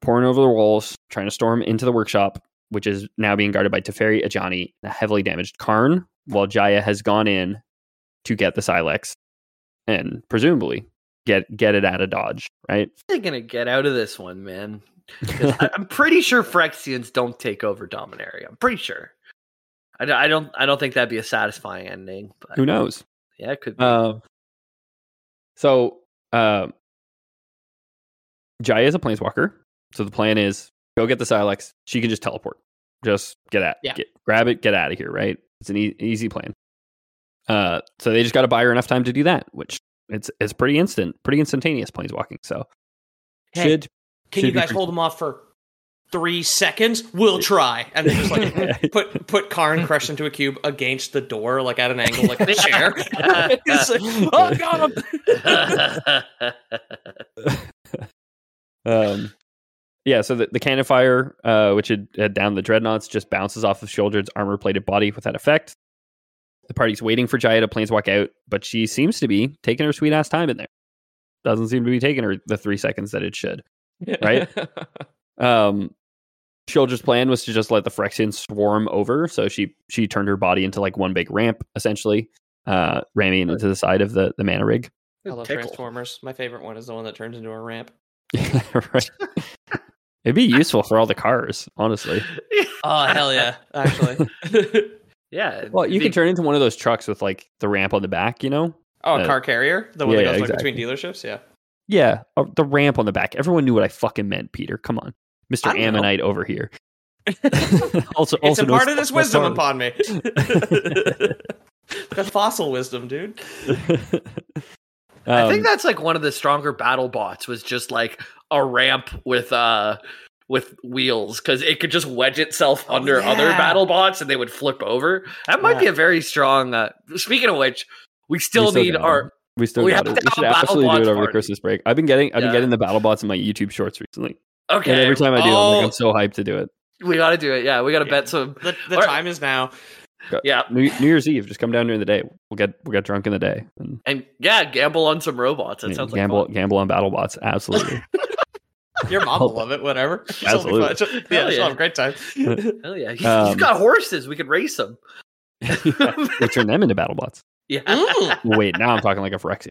pouring over the walls, trying to storm into the workshop, which is now being guarded by Teferi, Ajani, and a heavily damaged Karn, while Jaya has gone in to get the Silex and presumably get it out of dodge, right? They're going to get out of this one, man. I'm pretty sure Phyrexians don't take over Dominaria. I'm pretty sure. I don't think that'd be a satisfying ending. But who knows? Yeah, it could be. So Jaya is a planeswalker. So the plan is go get the Silex. She can just teleport. Just grab it, get out of here, right? It's an easy plan. So they just got to buy her enough time to do that, which it's pretty instantaneous planeswalking. So Can you guys hold them off for 3 seconds? We'll try. And they just like put Karn crushed into a cube against the door, like at an angle, like a chair. It's like, oh, got him. Yeah. So the cannon fire, which had downed the dreadnoughts, just bounces off of Sheoldred's armor-plated body with that effect. The party's waiting for Jaya to planeswalk out, but she seems to be taking her sweet ass time in there. Doesn't seem to be taking her the 3 seconds that it should. Yeah. Right. Sheoldred's plan was to just let the Phyrexians swarm over, so she turned her body into like one big ramp, essentially, ramming into the side of the Mana Rig. I love Transformers. My favorite one is the one that turns into a ramp. Right. It'd be useful for all the cars, honestly. Oh hell yeah! Actually, yeah. Well, you can turn into one of those trucks with like the ramp on the back, you know. Oh, a car carrier, the one that goes like between dealerships. Yeah. Yeah, the ramp on the back. Everyone knew what I fucking meant, Peter. Come on. Mr. Ammonite over here. also it's imparted his wisdom upon me. The fossil wisdom, dude. I think that's like one of the stronger battle bots was just like a ramp with wheels, because it could just wedge itself under other battle bots and they would flip over. That might be a very strong... speaking of which, we still need our... We should absolutely do it over the Christmas break. I've been getting the battle bots in my YouTube shorts recently. Okay. And every time I do, I'm so hyped to do it. We got to do it. Yeah, we got to bet some. The time is now. Yeah. New Year's Eve, just come down during the day. We'll get drunk in the day. And gamble on some robots. That sounds like fun. Gamble on battle bots. Absolutely. Your mom will love it, whatever. Absolutely. She'll be fun. She'll have a great time. Hell yeah. He's got horses. We could race them. We'll turn them into battle bots. Yeah. Wait, now I'm talking like a Phyrexia.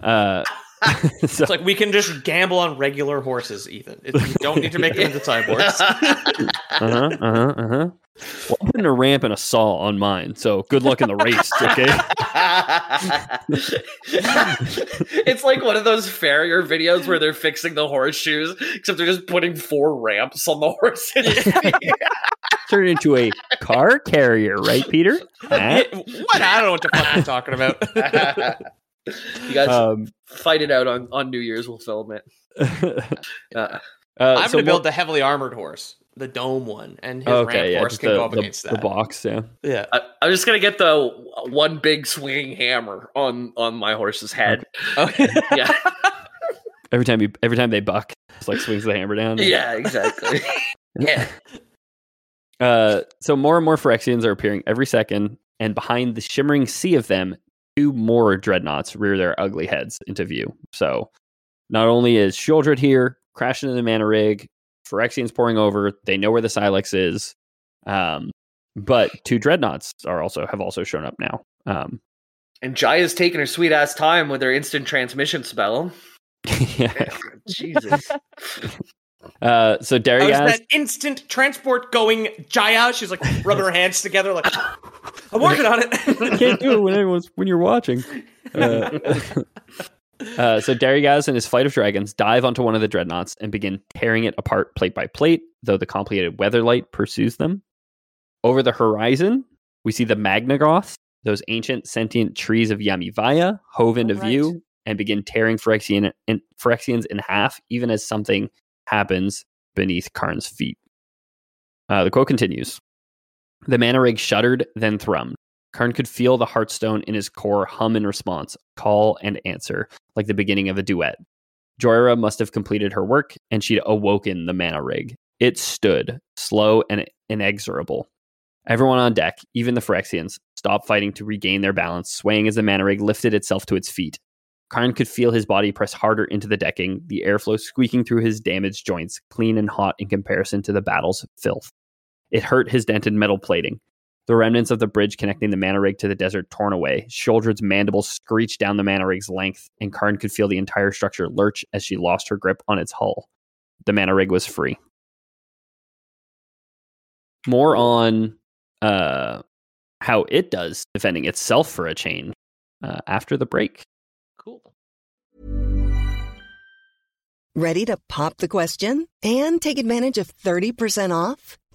So, it's like we can just gamble on regular horses, Ethan. You don't need to make them into cyborgs. Well, I'm putting a ramp and a saw on mine, so good luck in the race, okay? It's like one of those farrier videos where they're fixing the horseshoes, except they're just putting four ramps on the horses. Turn it into a car carrier, right, Peter? What? I don't know what the fuck I'm talking about. You guys fight it out on New Year's. We'll film it. I'm going to build the heavily armored horse, the dome one, and his ramp horse can go up against that. The box, yeah. I'm just going to get the one big swinging hammer on my horse's head. Okay. Yeah. Every time they buck, it's like swings the hammer down. Yeah, exactly. Yeah. So more and more Phyrexians are appearing every second, and behind the shimmering sea of them, two more dreadnoughts rear their ugly heads into view. So not only is Sheoldred here, crashing into the Mana Rig, Phyrexians pouring over, they know where the Silex is, but two dreadnoughts have also shown up now. And Jaya's taking her sweet-ass time with her instant transmission spell. Yeah. Jesus. So Darigaaz, that instant transport going Jaya. She's like rubbing her hands together, like I'm working on it. I can't do it when you're watching. So Darigaaz and his flight of dragons dive onto one of the dreadnoughts and begin tearing it apart plate by plate. Though the complicated Weatherlight pursues them over the horizon, we see the Magnigoth, those ancient sentient trees of Yamivaya, hove into view and begin tearing Phyrexians in half, even as something happens beneath Karn's feet. The quote continues. The Mana Rig shuddered, then thrummed. Karn could feel the heartstone in his core hum in response, call and answer, like the beginning of a duet. Jhoira must have completed her work, and she'd awoken the Mana Rig. It stood, slow and inexorable. Everyone on deck, even the Phyrexians, stopped fighting to regain their balance, swaying as the Mana Rig lifted itself to its feet. Karn could feel his body press harder into the decking, the airflow squeaking through his damaged joints, clean and hot in comparison to the battle's filth. It hurt his dented metal plating. The remnants of the bridge connecting the Mana Rig to the desert torn away. Sheoldred's mandibles screeched down the Mana Rig's length, and Karn could feel the entire structure lurch as she lost her grip on its hull. The Mana Rig was free. More on how it does defending itself for a change after the break. Ready to pop the question and take advantage of 30% off?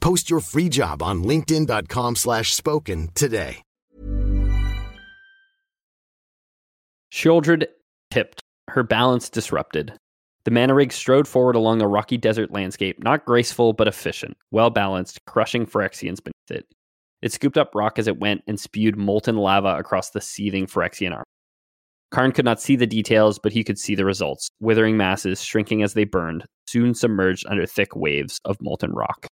Post your free job on linkedin.com/spoken today. Sheoldred tipped, her balance disrupted. The Mana Rig strode forward along a rocky desert landscape, not graceful but efficient, well-balanced, crushing Phyrexians beneath it. It scooped up rock as it went and spewed molten lava across the seething Phyrexian armor. Karn could not see the details, but he could see the results. Withering masses, shrinking as they burned, soon submerged under thick waves of molten rock.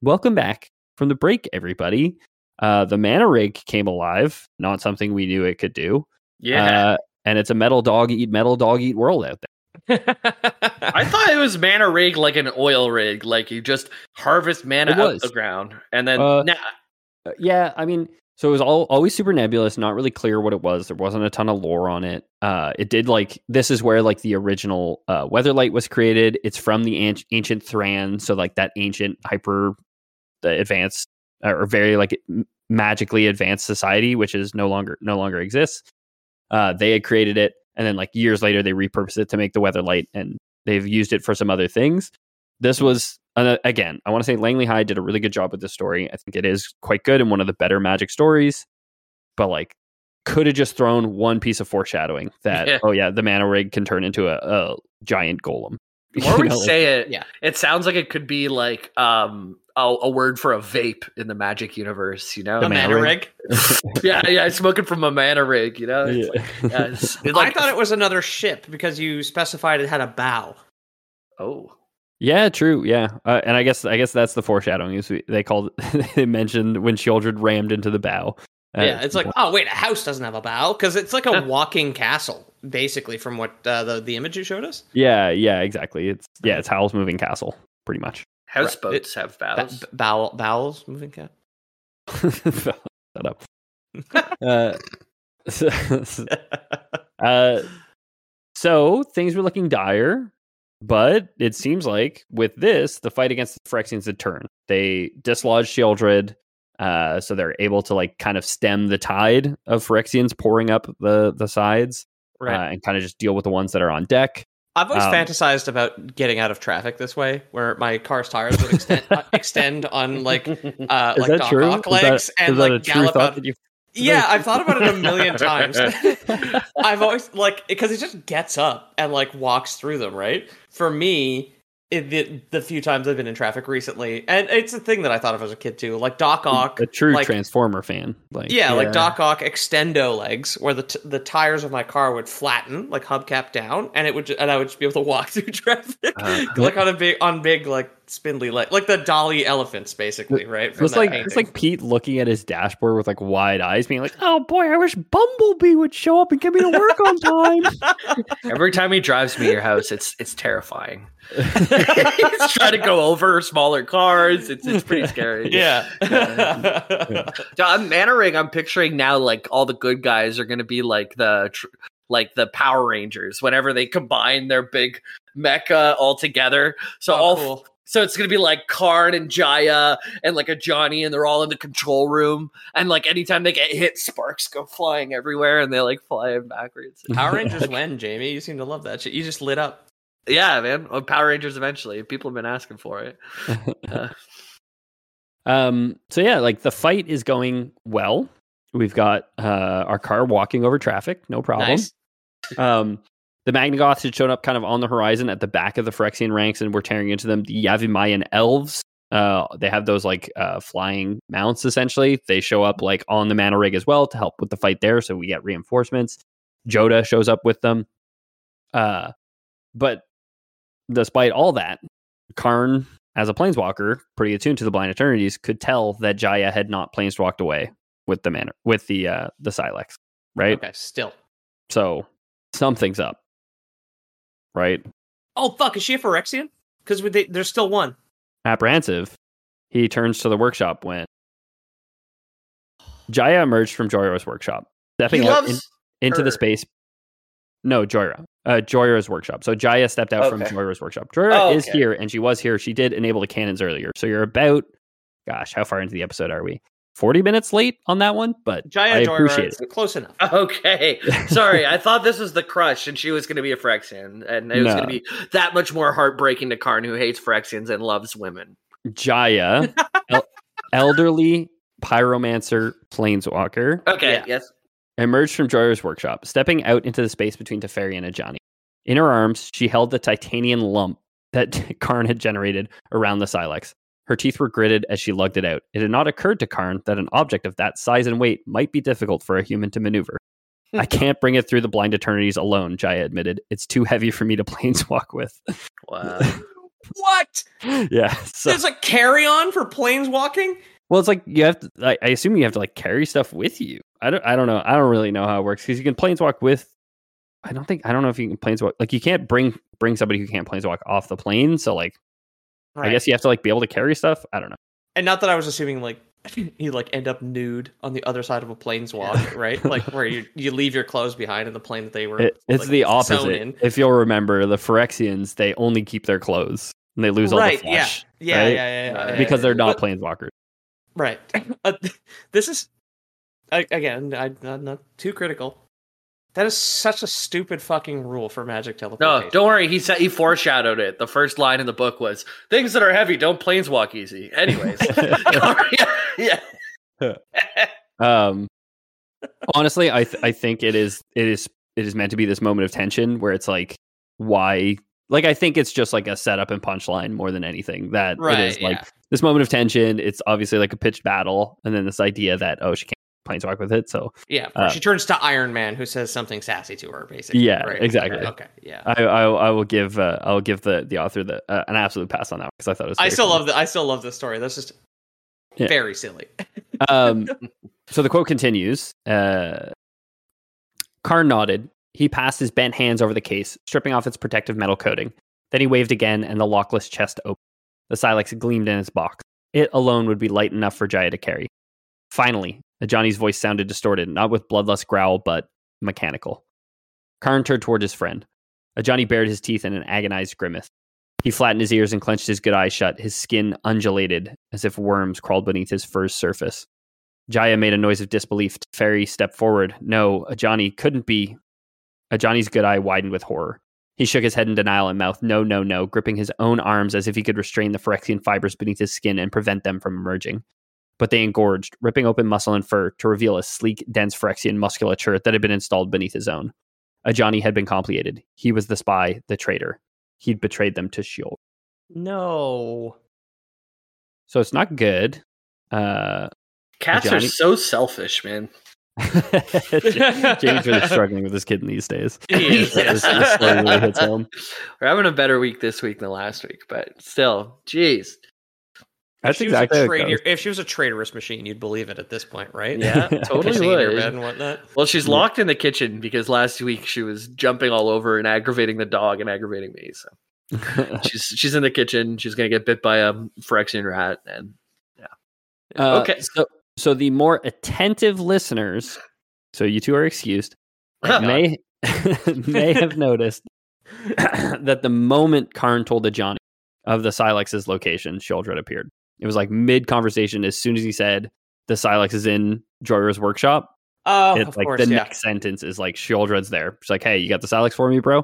Welcome back from the break, everybody. The Mana Rig came alive, not something we knew it could do. Yeah. And it's a metal dog eat world out there. I thought it was Mana Rig like an oil rig, like you just harvest mana out of the ground. And then, yeah, I mean, so it was always super nebulous, not really clear what it was. There wasn't a ton of lore on it. It did like, this is where like the original Weatherlight was created. It's from the ancient Thran. So like that ancient hyper advanced or very like magically advanced society, which is no longer exists. They had created it, and then like years later they repurposed it to make the Weatherlight, and they've used it for some other things. This was, again, I want to say Langley Hyde did a really good job with this story. I think it is quite good and one of the better Magic stories, but like could have just thrown one piece of foreshadowing that, the Mana Rig can turn into a giant golem. Or we say it, it sounds like it could be like a word for a vape in the Magic universe, you know? The Mana Rig? Smoking from a Mana Rig, you know? It's like, I thought it was another ship because you specified it had a bow. Oh. Yeah, true. Yeah, and I guess that's the foreshadowing. They mentioned when Sheoldred rammed into the bow. It's like, oh wait, a house doesn't have a bow because it's like a walking castle, basically, from what the image you showed us. Yeah, exactly. It's Howl's Moving Castle, pretty much. Houseboats have bows. Bowels moving cat. Shut up. So things were looking dire. But it seems like with this, the fight against the Phyrexians had turned. They dislodged Sheoldred, so they're able to like kind of stem the tide of Phyrexians pouring up the sides, and kind of just deal with the ones that are on deck. I've always fantasized about getting out of traffic this way, where my car's tires would extend on like dock ock legs and gallop out. Yeah, I've thought about it a million times. I've always, like, because he just gets up and, like, walks through them, right? For me, the few times I've been in traffic recently, and it's a thing that I thought of as a kid, too. Like, Doc Ock. A true Transformer fan. Like Doc Ock extendo legs, where the tires of my car would flatten, like, hubcap down, and I would just be able to walk through traffic, like, on big, like, spindly leg, like the Dolly elephants, basically, right? It's like Pete looking at his dashboard with like wide eyes, being like, "Oh boy, I wish Bumblebee would show up and get me to work on time." Every time he drives me your house, it's terrifying. He's trying to go over smaller cars. It's pretty scary. I'm Mana Rig. I'm picturing now like all the good guys are going to be like the Power Rangers whenever they combine their big mecha all together. Cool. So it's going to be like Karn and Jaya and like Ajani, and they're all in the control room. And like anytime they get hit, sparks go flying everywhere and they like fly backwards. Power Rangers when, Jamie? You seem to love that shit. You just lit up. Yeah, man. Well, Power Rangers eventually. People have been asking for it. So the fight is going well. We've got our car walking over traffic. No problem. Nice. The Magnigoths had shown up kind of on the horizon at the back of the Phyrexian ranks and were tearing into them. The Yavimayan elves, they have those like flying mounts, essentially. They show up like on the Mana Rig as well to help with the fight there. So we get reinforcements. Jodah shows up with them. But despite all that, Karn, as a planeswalker, pretty attuned to the Blind Eternities, could tell that Jaya had not planeswalked away with the Mana, with the Silex, right? Okay, still. So something's up. Right. Oh fuck! Is she a Phyrexian? Because there's still one. Apprehensive, he turns to the workshop when Jaya emerged from Joyra's workshop, stepping out into the space. No, Jhoira. Joyra's workshop. So Jaya stepped out from Joyra's workshop. Jhoira is here, and she was here. She did enable the cannons earlier. So you're about, gosh, how far into the episode are we? 40 minutes late on that one, but Jaya Jhoira, appreciate it. Close enough. Okay. Sorry. I thought this was the crush and she was going to be a Phyrexian, and it was going to be that much more heartbreaking to Karn, who hates Phyrexians and loves women. Jaya, elderly pyromancer planeswalker. Okay. Yeah. Yes. Emerged from Joyra's workshop, stepping out into the space between Teferi and Ajani. In her arms, she held the titanium lump that Karn had generated around the Silex. Her teeth were gritted as she lugged it out. It had not occurred to Karn that an object of that size and weight might be difficult for a human to maneuver. I can't bring it through the Blind Eternities alone, Jaya admitted. It's too heavy for me to planeswalk with. Wow. What? Yeah. So there's a carry-on for planeswalking? Well, it's like you have to, I assume you have to like carry stuff with you. I don't know. I don't really know how it works because you can planeswalk with. I don't know if you can planeswalk. Like you can't bring somebody who can't planeswalk off the plane. So like. Right. I guess you have to like be able to carry stuff. I don't know. And not that I was assuming like you like end up nude on the other side of a planeswalk, right? Like where you leave your clothes behind in the plane that they were. It's like, the opposite. If you'll remember, the Phyrexians, they only keep their clothes and they lose all the flesh. Yeah. Right? Because they're not planeswalkers. Right. This is, again, I'm not too critical. That is such a stupid fucking rule for magic teleportation. No, don't worry. He foreshadowed it. The first line in the book was, things that are heavy don't planeswalk easy. Anyways. Yeah. Honestly, I think it is meant to be this moment of tension where it's like, why? Like, I think it's just like a setup and punchline more than anything. That right, it is like this moment of tension. It's obviously like a pitched battle, and then this idea that she can't planeswalk with it. So yeah, she turns to Iron Man, who says something sassy to her, basically. Yeah, right? Exactly. Okay, yeah. I will give the author an absolute pass on that because I thought it was. I still love this story. That's just very silly. So the quote continues. Karn nodded. He passed his bent hands over the case, stripping off its protective metal coating. Then he waved again, and the lockless chest opened. The silex gleamed in its box. It alone would be light enough for Jaya to carry. Finally, Ajani's voice sounded distorted, not with bloodlust growl, but mechanical. Karn turned toward his friend. Ajani bared his teeth in an agonized grimace. He flattened his ears and clenched his good eye shut. His skin undulated, as if worms crawled beneath his fur's surface. Jaya made a noise of disbelief. Teferi stepped forward. No, Ajani couldn't be. Ajani's good eye widened with horror. He shook his head in denial and mouthed, no, gripping his own arms as if he could restrain the Phyrexian fibers beneath his skin and prevent them from emerging. But they engorged, ripping open muscle and fur to reveal a sleek, dense Phyrexian musculature that had been installed beneath his own. Ajani had been complicated. He was the spy, the traitor. He'd betrayed them to Sheoldred. No. So it's not good. Cats Ajani are so selfish, man. James really struggling with his kid in these days. This really hits home. We're having a better week this week than last week, but still, jeez. That's exactly. If she was a traitorous machine, you'd believe it at this point, right? Yeah, totally would. Her bed and whatnot. Well, she's locked in the kitchen because last week she was jumping all over and aggravating the dog and aggravating me. So she's in the kitchen. She's gonna get bit by a Phyrexian rat, and yeah. Okay. So the more attentive listeners, so you two are excused, may have noticed that the moment Karn told Ajani of the Silex's location, Sheoldred appeared. It was like mid-conversation. As soon as he said the Silex is in Joyra's workshop, next sentence is like Sheoldred's there. She's like, "Hey, you got the Silex for me, bro?"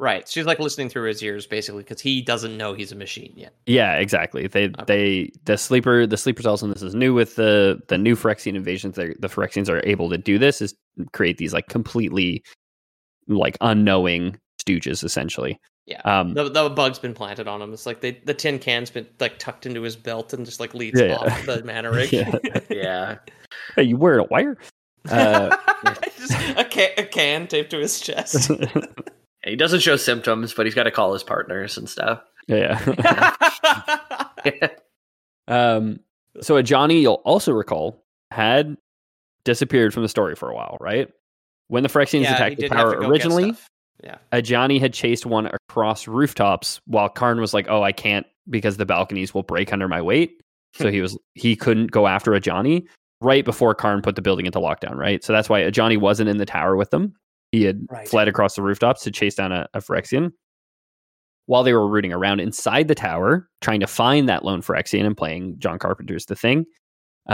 Right. She's like listening through his ears, basically, because he doesn't know he's a machine yet. Yeah, exactly. The sleeper cells, and this is new with the new Phyrexian invasions. The Phyrexians are able to do this, is create these like completely like unknowing stooges, essentially. Yeah, the bug's been planted on him. It's like the tin can's been like tucked into his belt and just like leads off the Mana Rig. Yeah. Hey, you wearing a wire? Just a can taped to his chest. He doesn't show symptoms, but he's got to call his partners and stuff. Yeah. So Ajani, you'll also recall, had disappeared from the story for a while, right? When the Phyrexians attacked the power originally... Yeah. Ajani had chased one across rooftops while Karn was like, "Oh, I can't because the balconies will break under my weight." So he couldn't go after Ajani right before Karn put the building into lockdown, right? So that's why Ajani wasn't in the tower with them. He had fled across the rooftops to chase down a Phyrexian. While they were rooting around inside the tower, trying to find that lone Phyrexian and playing John Carpenter's The Thing,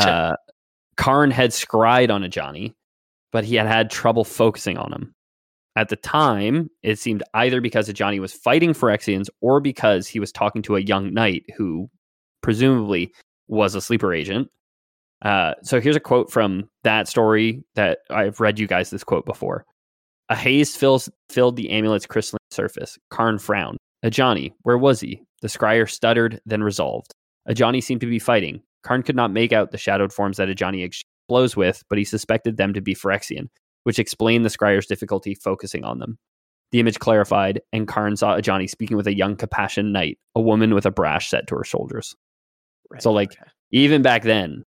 Karn had scryed on Ajani, but he had trouble focusing on him. At the time, it seemed either because Ajani was fighting Phyrexians or because he was talking to a young knight who presumably was a sleeper agent. So here's a quote from that story that I've read you guys this quote before. A haze filled the amulet's crystalline surface. Karn frowned. Ajani, where was he? The scryer stuttered, then resolved. Ajani seemed to be fighting. Karn could not make out the shadowed forms that Ajani exchanged blows with, but he suspected them to be Phyrexian, which explained the scryer's difficulty focusing on them. The image clarified, and Karn saw Ajani speaking with a young Capashen knight, a woman with a brash set to her shoulders. Right, so, like, even back then,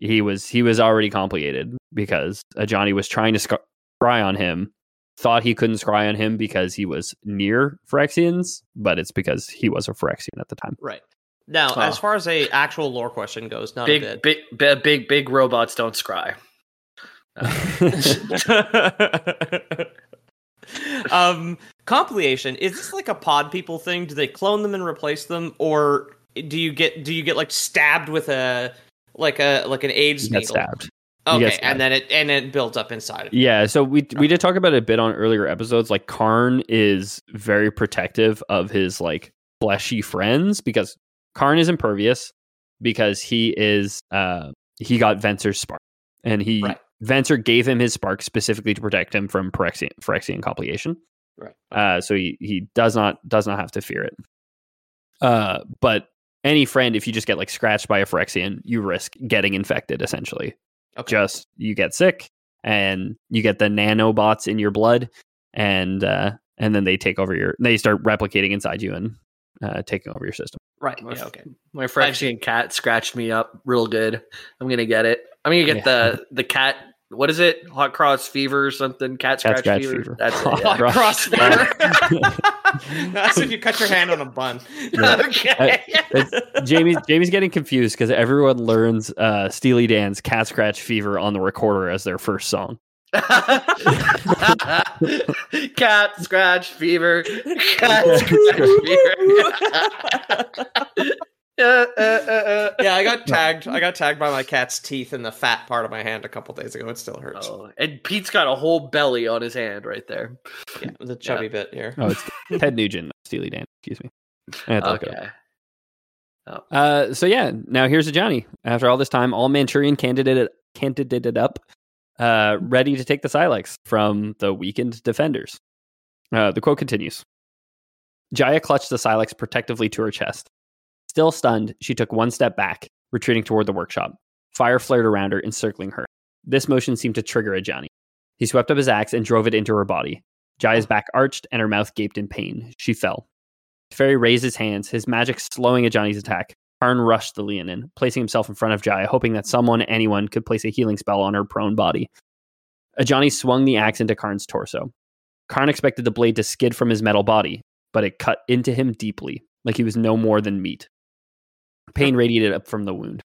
he was already complicated because Ajani was trying to scry on him, thought he couldn't scry on him because he was near Phyrexians, but it's because he was a Phyrexian at the time. Right. Now, as far as a actual lore question goes, not big, a bit. Big robots don't scry. Compilation, is this like a pod people thing? Do they clone them and replace them, or do you get like stabbed with an AIDS you needle? Stabbed. Okay, and then it builds up inside of you. Yeah, so we did talk about it a bit on earlier episodes. Like, Karn is very protective of his like fleshy friends, because Karn is impervious because he is he got Venser's spark, and he Venser gave him his spark specifically to protect him from Phyrexian complication. Right. So he does not have to fear it. But any friend, if you just get like scratched by a Phyrexian, you risk getting infected essentially. Okay. Just you get sick and you get the nanobots in your blood, and then they take over they start replicating inside you and taking over your system. Right. Yeah, okay. My Phyrexian cat scratched me up real good. I'm gonna get it. I'm gonna get the cat. What is it? Hot cross fever or something? Cat scratch fever. That's it, yeah. Hot cross fever. That's if you cut your hand on a bun. Yeah. Okay. Jamie's getting confused because everyone learns Steely Dan's Cat Scratch Fever on the recorder as their first song. Cat Scratch Fever. Cat Scratch Fever. Yeah, I got tagged by my cat's teeth in the fat part of my hand a couple days ago. It still hurts. Oh, and Pete's got a whole belly on his hand right there. Yeah, the chubby bit here. Oh, it's Ted Nugent, Steely Dan. Excuse me. I had to look it up. Oh. So yeah, now here's Ajani. After all this time, all Manchurian candidated up, ready to take the Silex from the weakened defenders. The quote continues. Jaya clutched the Silex protectively to her chest. Still stunned, she took one step back, retreating toward the workshop. Fire flared around her, encircling her. This motion seemed to trigger Ajani. He swept up his axe and drove it into her body. Jaya's back arched, and her mouth gaped in pain. She fell. Teferi raised his hands, his magic slowing Ajani's attack. Karn rushed the Leonin, placing himself in front of Jaya, hoping that anyone could place a healing spell on her prone body. Ajani swung the axe into Karn's torso. Karn expected the blade to skid from his metal body, but it cut into him deeply, like he was no more than meat. Pain radiated up from the wound.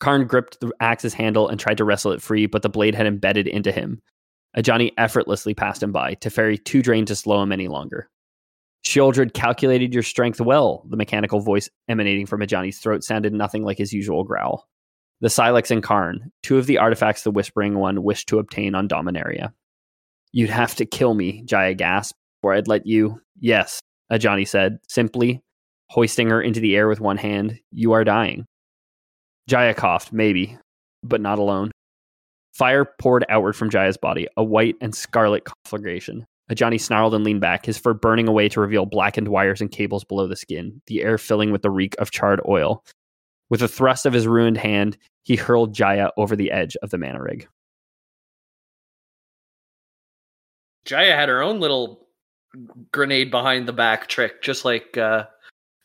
Karn gripped the axe's handle and tried to wrestle it free, but the blade had embedded into him. Ajani effortlessly passed him by, Teferi too drained to slow him any longer. Sheoldred calculated your strength well, the mechanical voice emanating from Ajani's throat sounded nothing like his usual growl. The Silex and Karn, two of the artifacts the Whispering One wished to obtain on Dominaria. You'd have to kill me, Jaya gasped, before I'd let you. Yes, Ajani said, simply, hoisting her into the air with one hand. You are dying. Jaya coughed, maybe, but not alone. Fire poured outward from Jaya's body, a white and scarlet conflagration. Ajani snarled and leaned back, his fur burning away to reveal blackened wires and cables below the skin, the air filling with the reek of charred oil. With a thrust of his ruined hand, he hurled Jaya over the edge of the Mana Rig. Jaya had her own little grenade behind the back trick, just like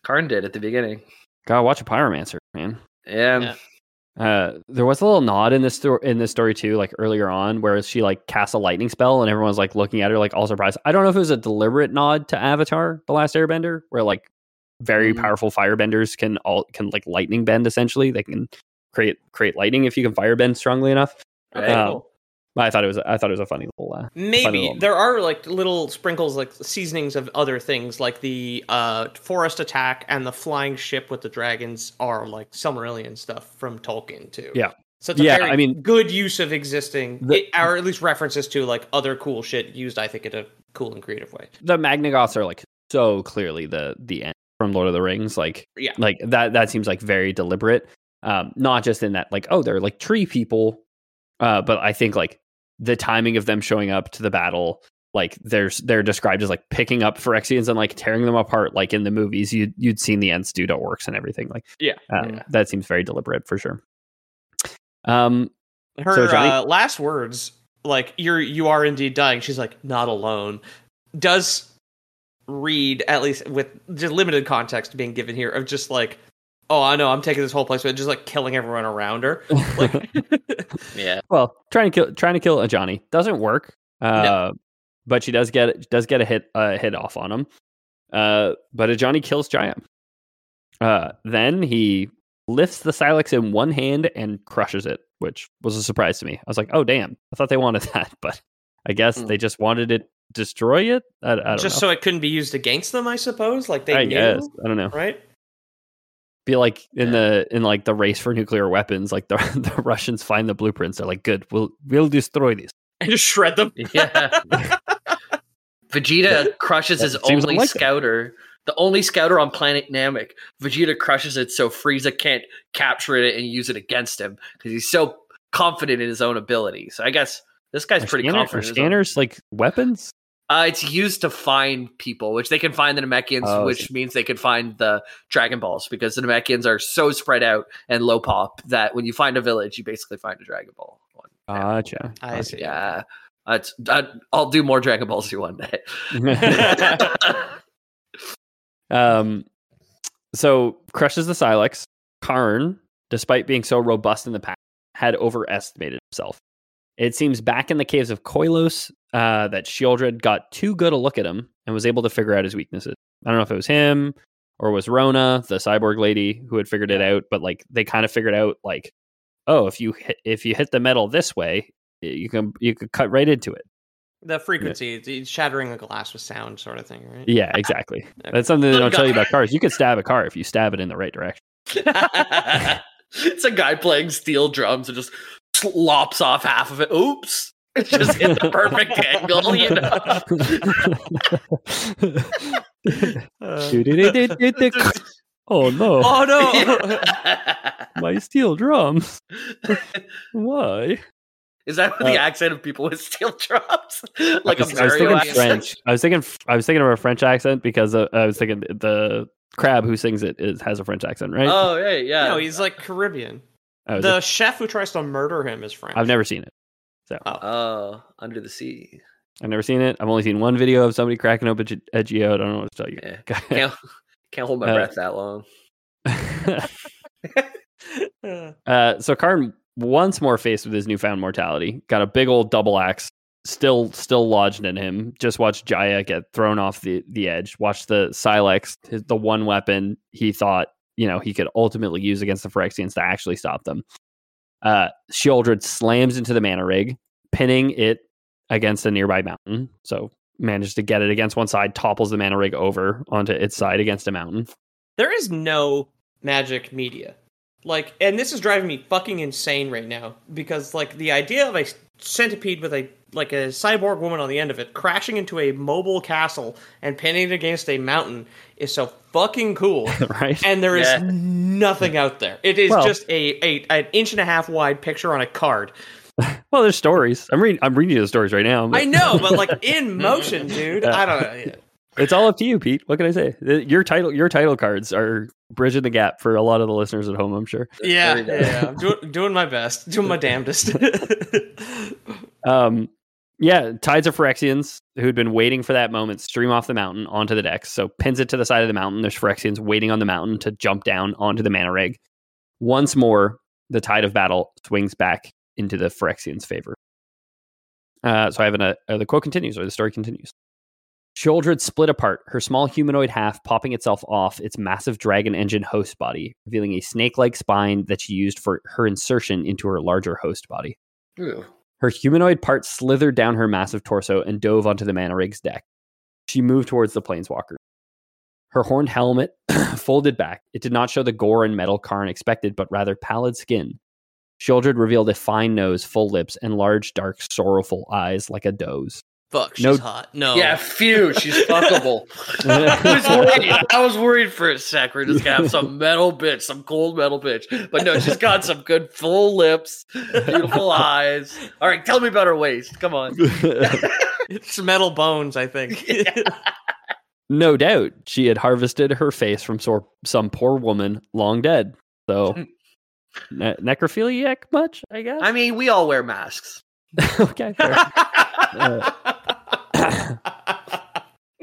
Karn did at the beginning. God, watch a pyromancer, man. Yeah. There was a little nod in this story too, like earlier on, where she like casts a lightning spell and everyone's like looking at her like all surprised. I don't know if it was a deliberate nod to Avatar: The Last Airbender, where like very powerful firebenders can like lightning bend essentially. They can create lightning if you can firebend strongly enough. Okay, cool. I thought it was a funny little. Maybe there are like little sprinkles, like seasonings of other things, like the forest attack and the flying ship with the dragons are like Silmarillion stuff from Tolkien too. Yeah, so it's a very good use of existing, or at least references to like other cool shit used, I think, in a cool and creative way. The Magnigoths are like so clearly the end from Lord of the Rings, like that seems like very deliberate, not just in that like they're like tree people, but I think like. The timing of them showing up to the battle, like they're described as like picking up Phyrexians and like tearing them apart, like in the movies you'd seen the Ents do to orcs and everything. Like that seems very deliberate for sure. Her so Johnny, last words, like you are indeed dying. She's like not alone. Does read, at least with just limited context being given here, of just like. Oh, I know. I'm taking this whole place, but just like killing everyone around her. Like, yeah. Well, trying to kill Ajani doesn't work. No. But she does get a hit off on him. But Ajani kills Jaya. Then he lifts the Silex in one hand and crushes it, which was a surprise to me. I was like, oh damn! I thought they wanted that, but I guess they just wanted it. Destroy it. I don't know. So it couldn't be used against them, I suppose. Like they knew. I don't know. Right. Be like in the race for nuclear weapons, like the Russians find the blueprints. They're like, good, we'll destroy these and just shred them. Yeah. Vegeta crushes his only scouter. The only scouter on planet Namek. Vegeta crushes it so Frieza can't capture it and use it against him because he's so confident in his own ability. So I guess this guy's pretty confident. Are scanners like weapons? It's used to find people, which they can find the Namekians, which means they can find the Dragon Balls because the Namekians are so spread out and low pop that when you find a village, you basically find a Dragon Ball. Gotcha. I see. Yeah. I'll do more Dragon Ball Z one day. So crushes the Silex. Karn, despite being so robust in the past, had overestimated himself. It seems back in the caves of Koilos that Sheoldred got too good a look at him and was able to figure out his weaknesses. I don't know if it was him or was Rona, the cyborg lady, who had figured it out, but like they kind of figured out like, oh, if you hit the metal this way, you could cut right into it. The frequency, shattering a glass with sound sort of thing, right? Yeah, exactly. Okay. That's something they don't tell you about cars. You could stab a car if you stab it in the right direction. It's a guy playing steel drums and just lops off half of it. Oops. It just hit the perfect angle, you know? Oh, no. Oh, no. My steel drums. Why? Is that the accent of people with steel drums? Like a Mario accent? French. I was thinking of a French accent because I was thinking the crab who sings it has a French accent, right? Oh, yeah, yeah. No, he's like Caribbean. Oh, the chef who tries to murder him is French. I've never seen it. So. Oh, Under the Sea. I've never seen it. I've only seen one video of somebody cracking open a geode. I don't know what to tell you. Yeah. Can't hold my breath that long. So Karn, once more faced with his newfound mortality, got a big old double axe still lodged in him. Just watched Jaya get thrown off the edge. Watched the Silex, the one weapon he thought, you know, he could ultimately use against the Phyrexians to actually stop them. Sheoldred slams into the Mana Rig, pinning it against a nearby mountain. So managed to get it against one side, topples the Mana Rig over onto its side against a mountain. There is no Magic media. Like, and this is driving me fucking insane right now because, like, the idea of a centipede with a cyborg woman on the end of it crashing into a mobile castle and pinning it against a mountain is so fucking cool, right? And there is nothing out there. It is just an inch and a half wide picture on a card. Well, there's stories. I'm reading you the stories right now. But... I know, but like in motion, dude. I don't know. Yeah. It's all up to you, Pete. What can I say? Your title cards are bridging the gap for a lot of the listeners at home, I'm sure. Yeah, yeah. I'm doing my best. Doing my damnedest. Tides of Phyrexians who'd been waiting for that moment stream off the mountain onto the decks. So pins it to the side of the mountain. There's Phyrexians waiting on the mountain to jump down onto the Mana Rig. Once more, the tide of battle swings back into the Phyrexians' favor. So I have the quote continues, or the story continues. Sheoldred split apart, her small humanoid half popping itself off its massive dragon engine host body, revealing a snake-like spine that she used for her insertion into her larger host body. Ew. Her humanoid part slithered down her massive torso and dove onto the Mana Rig's deck. She moved towards the planeswalker. Her horned helmet folded back. It did not show the gore and metal Karn expected, but rather pallid skin. Sheoldred revealed a fine nose, full lips, and large, dark, sorrowful eyes like a doe's. Fuck, she's hot. No. Yeah, phew, she's fuckable. I was worried for a sec. We're just going to have some metal bitch, some cold metal bitch. But no, she's got some good full lips, beautiful eyes. All right, tell me about her waist. Come on. It's metal bones, I think. Yeah. No doubt she had harvested her face from some poor woman long dead. So necrophiliac much, I guess? I mean, we all wear masks. Okay, fair.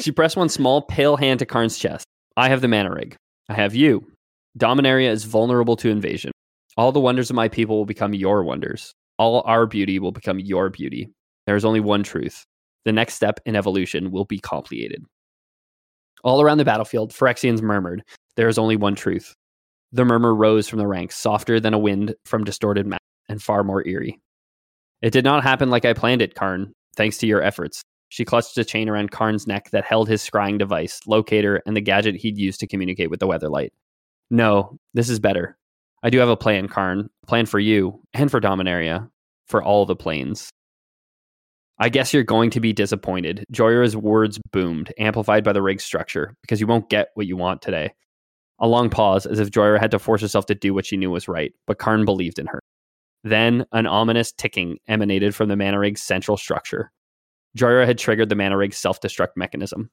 She pressed one small, pale hand to Karn's chest. I have the Mana Rig. I have you. Dominaria is vulnerable to invasion. All the wonders of my people will become your wonders. All our beauty will become your beauty. There is only one truth. The next step in evolution will be complicated. All around the battlefield, Phyrexians murmured. There is only one truth. The murmur rose from the ranks, softer than a wind from distorted map, and far more eerie. It did not happen like I planned it, Karn. Thanks to your efforts. She clutched a chain around Karn's neck that held his scrying device, locator, and the gadget he'd used to communicate with the Weatherlight. no, this is better. I do have a plan, Karn. A plan for you and for Dominaria, for all the planes. I guess you're going to be disappointed. Joyra's words boomed, amplified by the rig's structure, because you won't get what you want today. A long pause, as if Jhoira had to force herself to do what she knew was right, but Karn believed in her. Then, an ominous ticking emanated from the Mana Rig's central structure. Jhoira had triggered the Mana Rig's self-destruct mechanism.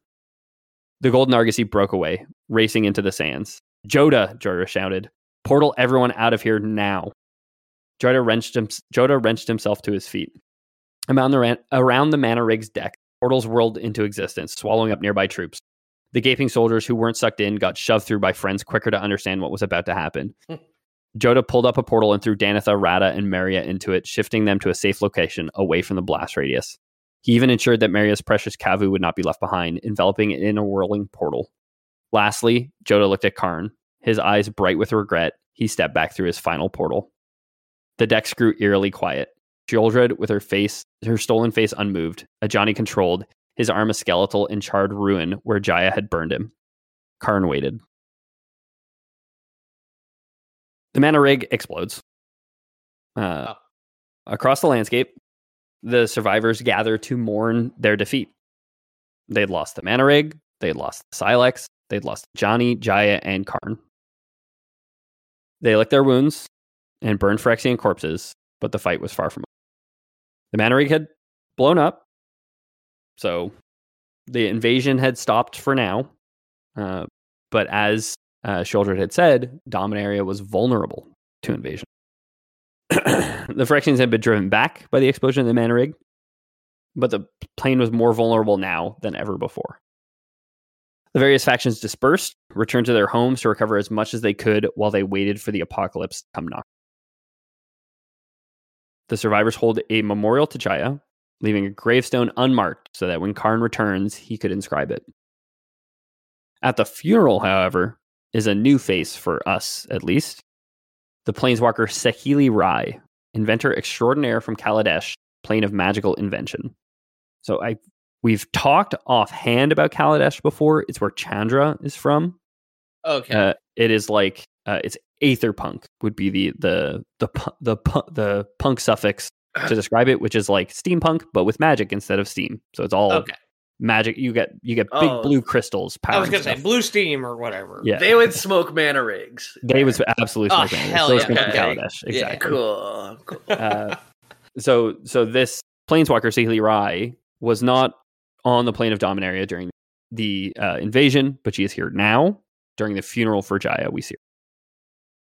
The Golden Argosy broke away, racing into the sands. Jodah, Jhoira shouted. Portal everyone out of here now. Jodah wrenched himself to his feet. Around the Mana Rig's deck, portals whirled into existence, swallowing up nearby troops. The gaping soldiers who weren't sucked in got shoved through by friends quicker to understand what was about to happen. Jodah pulled up a portal and threw Danitha, Rada, and Maria into it, shifting them to a safe location away from the blast radius. He even ensured that Maria's precious Kavu would not be left behind, enveloping it in a whirling portal. Lastly, Jodah looked at Karn. His eyes bright with regret, he stepped back through his final portal. The decks grew eerily quiet. Sheoldred, with her stolen face unmoved, Ajani controlled, his arm a skeletal and charred ruin where Jaya had burned him. Karn waited. The Mana Rig explodes. Across the landscape, the survivors gather to mourn their defeat. They'd lost the Mana Rig, they'd lost the Silex, they'd lost Johnny, Jaya, and Karn. They licked their wounds and burned Phyrexian corpses, but the fight was far from over. The Mana Rig had blown up, so the invasion had stopped for now. But as Sheoldred had said, Dominaria was vulnerable to invasion. The Phyrexians had been driven back by the explosion of the Mana Rig, but the plane was more vulnerable now than ever before. The various factions dispersed, returned to their homes to recover as much as they could while they waited for the apocalypse to come knocking. The survivors hold a memorial to Jaya, leaving a gravestone unmarked so that when Karn returns, he could inscribe it. At the funeral, however, is a new face for us, at least. The planeswalker Saheeli Rai, inventor extraordinaire from Kaladesh, plane of magical invention. So we've talked offhand about Kaladesh before. It's where Chandra is from. Okay. It is like it's aetherpunk would be the punk suffix to describe it, which is like steampunk but with magic instead of steam. So it's all okay. Magic. You get big blue crystals. I was gonna say blue steam or whatever. Yeah. They would smoke Mana Rigs. They would absolutely smoke Mana Rigs. Hell yeah. Okay. Kaladesh. Exactly. Yeah, cool. So this planeswalker Saheeli Rai was not on the plane of Dominaria during the invasion, but she is here now during the funeral for Jaya. We see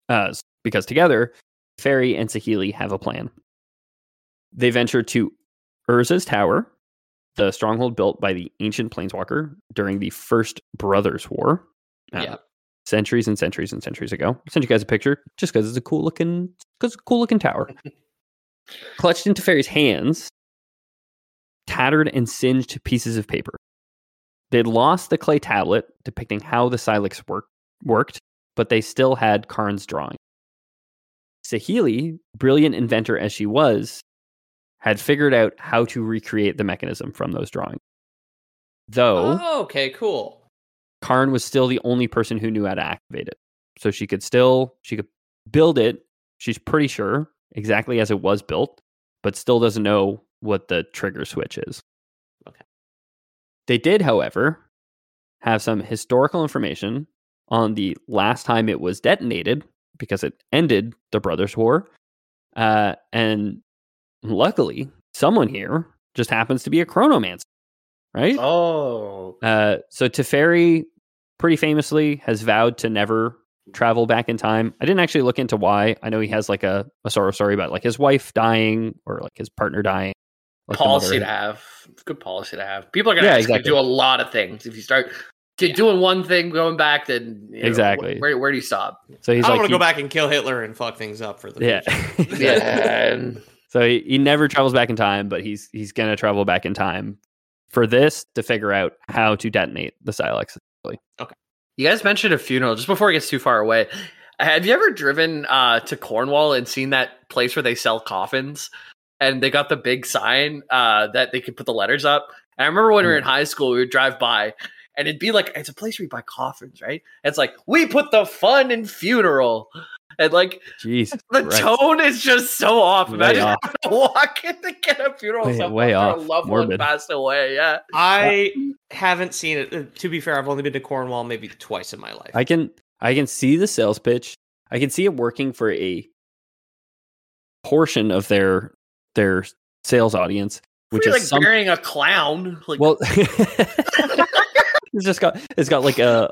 her because together, Teferi and Saheeli have a plan. They venture to Urza's Tower, the stronghold built by the ancient planeswalker during the First Brothers War. Centuries and centuries and centuries ago. I sent you guys a picture just because it's a cool looking tower. Clutched into Teferi's hands, tattered and singed pieces of paper. They'd lost the clay tablet depicting how the Silex worked, but they still had Karn's drawing. Saheeli, brilliant inventor as she was, had figured out how to recreate the mechanism from those drawings. Though... Oh, okay, cool. Karn was still the only person who knew how to activate it. So she could build it, she's pretty sure, exactly as it was built, but still doesn't know what the trigger switch is. Okay. They did, however, have some historical information on the last time it was detonated, because it ended the Brothers' War, and luckily, someone here just happens to be a chronomancer, right? Oh. So Teferi, pretty famously, has vowed to never travel back in time. I didn't actually look into why. I know he has like a sorrow story about like his wife dying or like his partner dying. Like policy to have. Good policy to have. People are going to do a lot of things. If you start doing one thing, going back, then exactly. Where do you stop? So he's I don't want to go back and kill Hitler and fuck things up for the future. So he never travels back in time, but he's going to travel back in time for this to figure out how to detonate the Silex. Okay. You guys mentioned a funeral just before it gets too far away. Have you ever driven to Cornwall and seen that place where they sell coffins? And they got the big sign that they could put the letters up. And I remember when we were in high school, we would drive by And it'd be like, it's a place where you buy coffins, right? And it's like, we put the fun in funeral. And like, jeez, the Christ. Tone is just so off. Imagine having to walk in to get a funeral after a loved one passed away. Yeah, I haven't seen it. To be fair, I've only been to Cornwall maybe twice in my life. I can see the sales pitch. I can see it working for a portion of their sales audience, which is like burying a clown. Like, well. It's got like a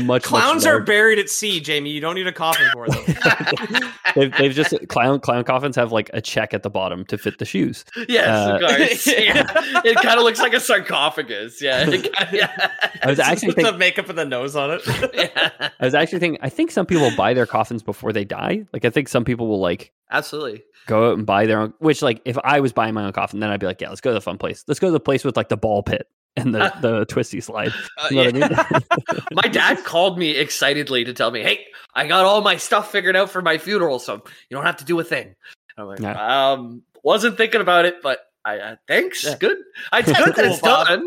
much clowns much are buried at sea, Jamie. You don't need a coffin for them. they've just clown coffins have like a check at the bottom to fit the shoes. Yes, of course. Yeah. It kind of looks like a sarcophagus. Yeah, I was actually thinking the makeup and the nose on it. Yeah. I was actually thinking. I think some people buy their coffins before they die. Like I think some people will like absolutely go out and buy their own. Which like if I was buying my own coffin, then I'd be like, yeah, let's go to the fun place. Let's go to the place with like the ball pit. And the twisty slide. You know what I mean? My dad called me excitedly to tell me, hey, I got all my stuff figured out for my funeral, so you don't have to do a thing. I'm like, no. Wasn't thinking about it, but thanks. Yeah. Good. It's good that it's done.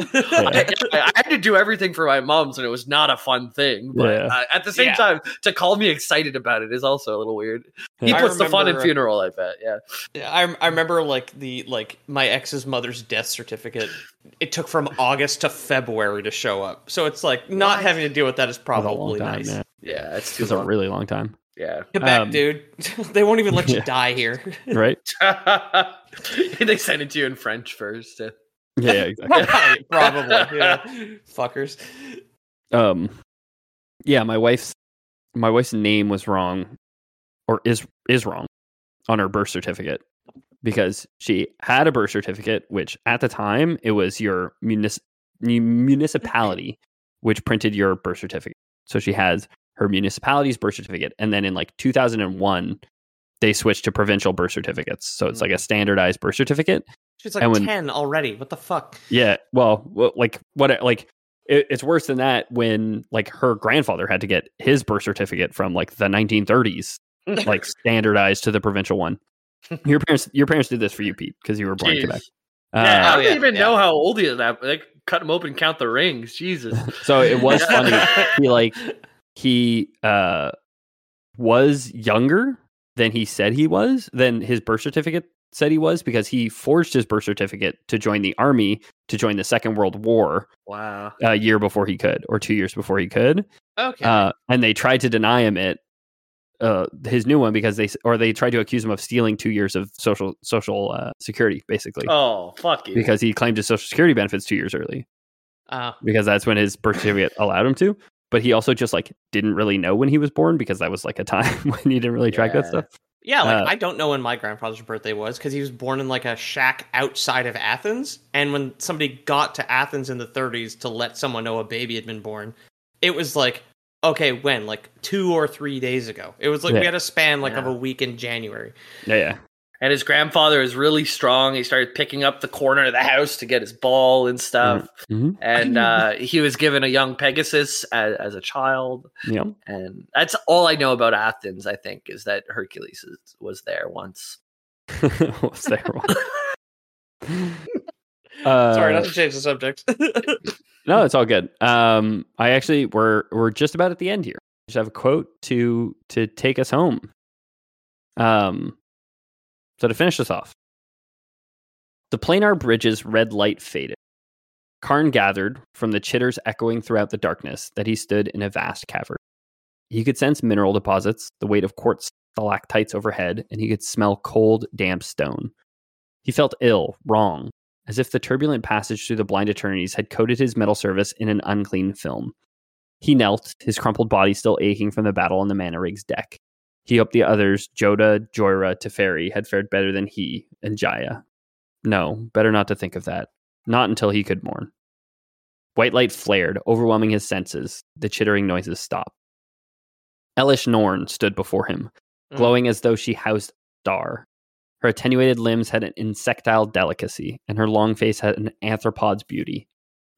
I had to do everything for my mom's, and it was not a fun thing. But at the same time, to call me excited about it is also a little weird. Yeah. He puts the fun in funeral, I bet. Yeah. I remember like my ex's mother's death certificate. It took from August to February to show up. So it's like not having to deal with that is probably nice. Man. Yeah, it's a really long time. Yeah. Quebec, dude. They won't even let you die here. Right? They send it to you in French first. Yeah, exactly. Probably. Yeah. Fuckers. Yeah, my wife's name was wrong or is wrong on her birth certificate because she had a birth certificate, which at the time it was your municipality which printed your birth certificate. So she has her municipality's birth certificate. And then in like 2001, they switched to provincial birth certificates. So it's like a standardized birth certificate. She's like 10 already. What the fuck? Yeah. Well, like what? Like it's worse than that when like her grandfather had to get his birth certificate from like the 1930s, like standardized to the provincial one. Your parents did this for you, Pete, because you were born in Quebec. I don't even know how old he is. They cut him open, count the rings. Jesus. So it was funny. He was younger than he said he was, than his birth certificate said he was, because he forged his birth certificate to join the army, to join the Second World War. Wow. A year before he could, or 2 years before he could. Okay. And they tried to deny him his new one, because they tried to accuse him of stealing 2 years of social security, basically. Oh, fuck you. Because he claimed his social security benefits 2 years early. Because that's when his birth certificate allowed him to. But he also just like didn't really know when he was born, because that was like a time when he didn't really track that stuff. Yeah, like I don't know when my grandfather's birthday was, because he was born in like a shack outside of Athens. And when somebody got to Athens in the 30s to let someone know a baby had been born, it was like, okay, when? Like 2 or 3 days ago. It was like we had a span of a week in January. Yeah. And his grandfather is really strong. He started picking up the corner of the house to get his ball and stuff. Mm-hmm. And he was given a young Pegasus as a child. Yeah. And that's all I know about Athens, I think, is that Hercules was there once. Was there once? Sorry, not to change the subject. No, it's all good. I actually, we're just about at the end here. I just have a quote to take us home. So to finish this off, the planar bridge's red light faded. Karn gathered from the chitters echoing throughout the darkness that he stood in a vast cavern. He could sense mineral deposits, the weight of quartz stalactites overhead, and he could smell cold, damp stone. He felt ill, wrong, as if the turbulent passage through the blind eternities had coated his metal surface in an unclean film. He knelt, his crumpled body still aching from the battle on the Mana Rig's deck. He hoped the others, Jodah, Jhoira, Teferi, had fared better than he, and Jaya. No, better not to think of that. Not until he could mourn. White light flared, overwhelming his senses. The chittering noises stopped. Elish Norn stood before him, glowing as though she housed a star. Her attenuated limbs had an insectile delicacy, and her long face had an anthropod's beauty.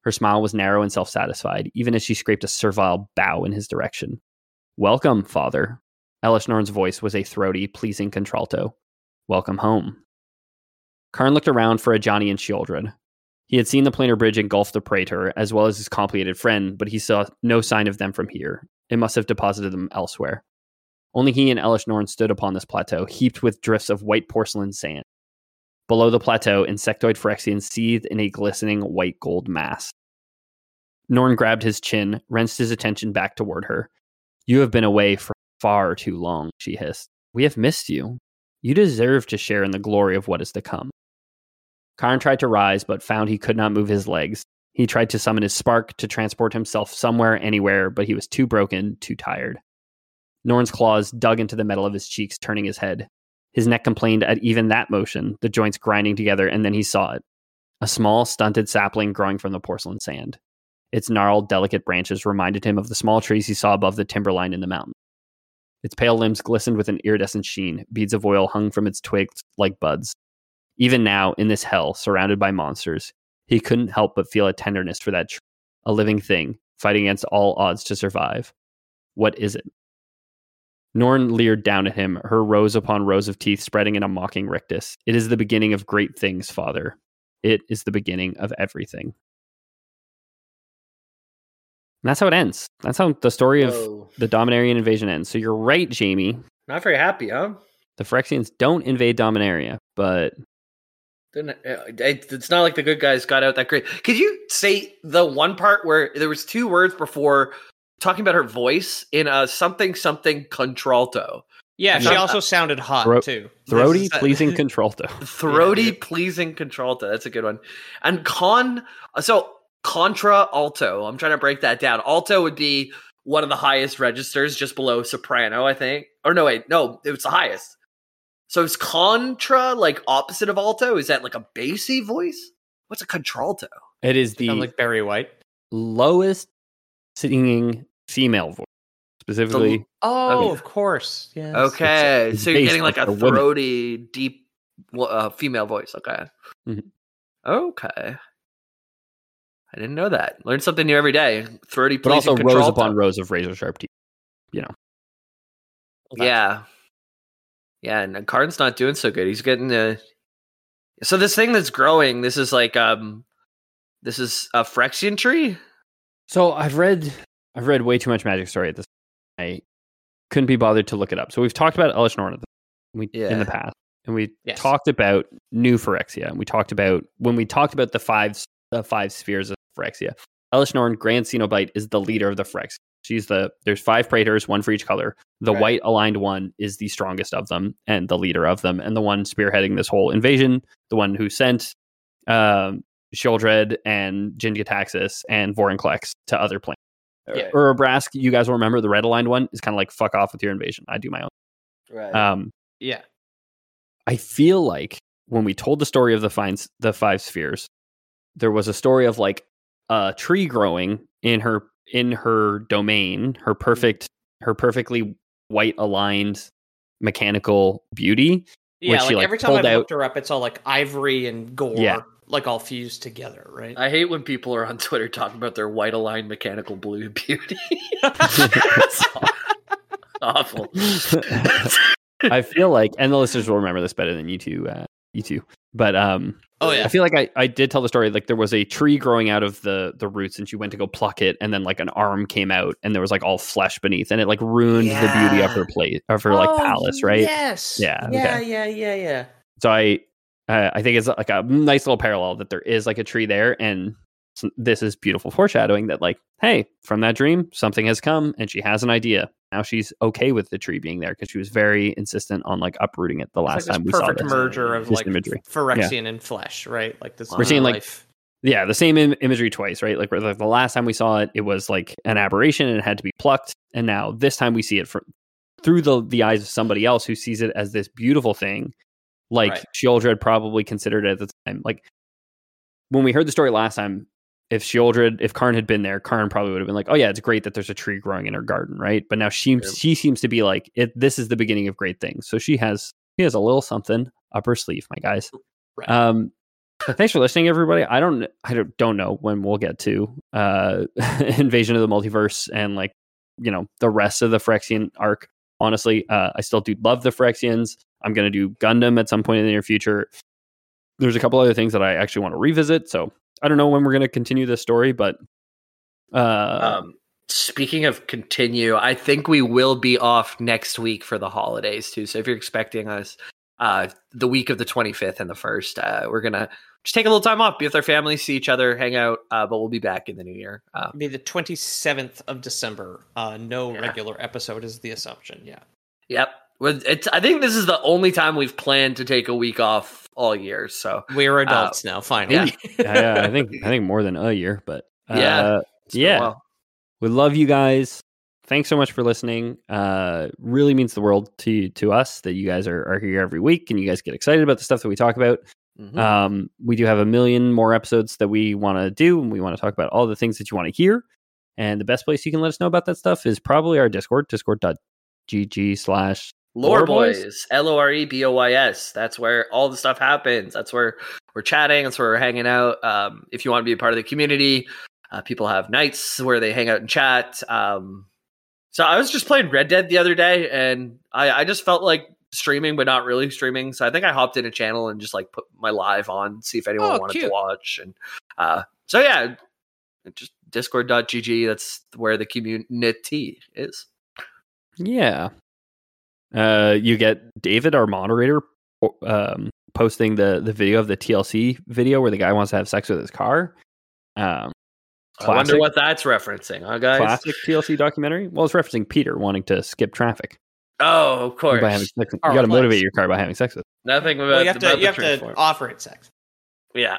Her smile was narrow and self-satisfied, even as she scraped a servile bow in his direction. Welcome, father. Elish Norn's voice was a throaty, pleasing contralto. Welcome home. Karn looked around for Ajani and Sheoldred. He had seen the planar bridge engulf the Praetor, as well as his complicated friend, but he saw no sign of them from here. It must have deposited them elsewhere. Only he and Elish Norn stood upon this plateau, heaped with drifts of white porcelain sand. Below the plateau, insectoid Phyrexians seethed in a glistening white gold mass. Norn grabbed his chin, wrenched his attention back toward her. "You have been away for far too long," she hissed. "We have missed you. You deserve to share in the glory of what is to come." Karn tried to rise, but found he could not move his legs. He tried to summon his spark to transport himself somewhere, anywhere, but he was too broken, too tired. Norn's claws dug into the metal of his cheeks, turning his head. His neck complained at even that motion, the joints grinding together, and then he saw it. A small, stunted sapling growing from the porcelain sand. Its gnarled, delicate branches reminded him of the small trees he saw above the timberline in the mountain. Its pale limbs glistened with an iridescent sheen. Beads of oil hung from its twigs like buds. Even now, in this hell, surrounded by monsters, he couldn't help but feel a tenderness for that tree, a living thing, fighting against all odds to survive. What is it? Norn leered down at him, her rows upon rows of teeth spreading in a mocking rictus. "It is the beginning of great things, Father. It is the beginning of everything." And that's how it ends. That's how the story of the Dominarian invasion ends. So you're right, Jamie. Not very happy, huh? The Phyrexians don't invade Dominaria, but... It's not like the good guys got out that great. Could you say the one part where there was two words before talking about her voice in a something contralto? Yeah, she also sounded hot too. Throaty, pleasing contralto. Throaty, pleasing contralto. That's a good one. And contra alto. I'm trying to break that down. Alto would be one of the highest registers, just below soprano, I think. Or no, wait, no, it was the highest. So is contra like opposite of alto? Is that like a bassy voice? What's a contralto? It is the like Barry White lowest singing female voice, specifically. Of course. Yes. Okay, it's so you're getting like a throaty, woman. Deep female voice. Okay. Mm-hmm. Okay. I didn't know that. Learn something new every day. Throaty, but also rows upon rows of razor sharp teeth. You know. Okay. Yeah. Yeah, and Karn's not doing so good. He's getting so this thing that's growing, this is like this is a Phyrexian tree? So I've read way too much Magic story at this point. I couldn't be bothered to look it up. So we've talked about Elish Norn in the past. And we talked about new Phyrexia. And we talked about when we talked about the five spheres of Phyrexia. Elish Norn, Grand Cenobite, is the leader of the Phyrexia. There's five Praetors, one for each color. The white aligned one is the strongest of them and the leader of them, and the one spearheading this whole invasion, the one who sent Sheoldred and Jin-Gitaxias and Vorinclex to other planets. Yeah. Urabrask, you guys will remember, the red aligned one is kind of like, fuck off with your invasion. I do my own. Right. Yeah. I feel like when we told the story of the five spheres, there was a story of like a tree growing in her domain, her perfectly white aligned mechanical beauty. Yeah, like every time I've looked her up, it's all like ivory and gore, like all fused together, right? I hate when people are on Twitter talking about their white aligned mechanical blue beauty. That's awful. I feel like, and the listeners will remember this better than you two. But I feel like I did tell the story, like there was a tree growing out of the roots and she went to go pluck it, and then like an arm came out and there was like all flesh beneath, and it like ruined the beauty of her place, of her like palace, right? Yes. Yeah. Yeah. Okay. Yeah. So I think it's like a nice little parallel that there is like a tree there, and this is beautiful foreshadowing that like, hey, from that dream, something has come and she has an idea. Now she's okay with the tree being there because she was very insistent on like uprooting it the last time we saw it. Perfect merger of like Phyrexian and flesh, right? Like this. We're seeing like, the same imagery twice, right? Like the last time we saw it, it was like an aberration and it had to be plucked. And now this time we see it through the eyes of somebody else who sees it as this beautiful thing. Like Sheoldred probably considered it at the time. Like when we heard the story last time, if Karn had been there, Karn probably would have been like, oh yeah, it's great that there's a tree growing in her garden, right? But now she seems to be like, this is the beginning of great things. So she has a little something up her sleeve, my guys. Right. Thanks for listening, everybody. I don't know when we'll get to Invasion of the Multiverse and like, you know, the rest of the Phyrexian arc. Honestly, I still do love the Phyrexians. I'm going to do Gundam at some point in the near future. There's a couple other things that I actually want to revisit, so I don't know when we're going to continue this story, but speaking of continue, I think we will be off next week for the holidays too. So if you're expecting us the week of the 25th and the 1st, we're going to just take a little time off, be with our families, see each other, hang out. But we'll be back in the new year. It'll be the 27th of December. Regular episode is the assumption. Yeah. Yep. Well, I think this is the only time we've planned to take a week off all year. So we're adults now, finally. Yeah. I think more than a year, but well. We love you guys. Thanks so much for listening. Really means the world to us that you guys are here every week and you guys get excited about the stuff that we talk about. Mm-hmm. We do have 1 million more episodes that we want to do, and we want to talk about all the things that you want to hear. And the best place you can let us know about that stuff is probably our Discord, discord.gg/LoreBoys, LoreBoys. That's where all the stuff happens. That's where we're chatting. That's where we're hanging out. If you want to be a part of the community, people have nights where they hang out and chat. So I was just playing Red Dead the other day, and I just felt like streaming, but not really streaming. So I think I hopped in a channel and just like put my live on, see if anyone wanted to watch. And so yeah, just discord.gg. That's where the community is. Yeah. You get David, our moderator, posting the video of the TLC video where the guy wants to have sex with his car. Classic, I wonder what that's referencing, huh, guys? Classic TLC documentary. Well, it's referencing Peter wanting to skip traffic. Oh, of course. You got to motivate your car by having sex with it. Nothing about you have to offer it sex. Yeah.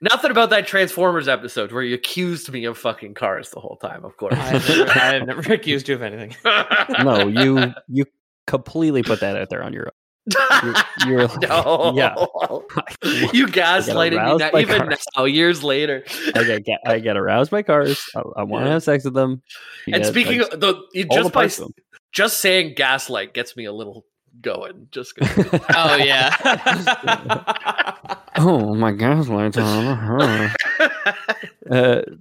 Nothing about that Transformers episode where you accused me of fucking cars the whole time, of course. I have never accused you of anything. No, you completely put that out there on your own. You're like, no. Yeah. You gaslighted me now, even cars. Now, years later. I get aroused by cars. I want to have sex with them. Just saying gaslight gets me a little going. Just oh yeah. Oh my gaslight.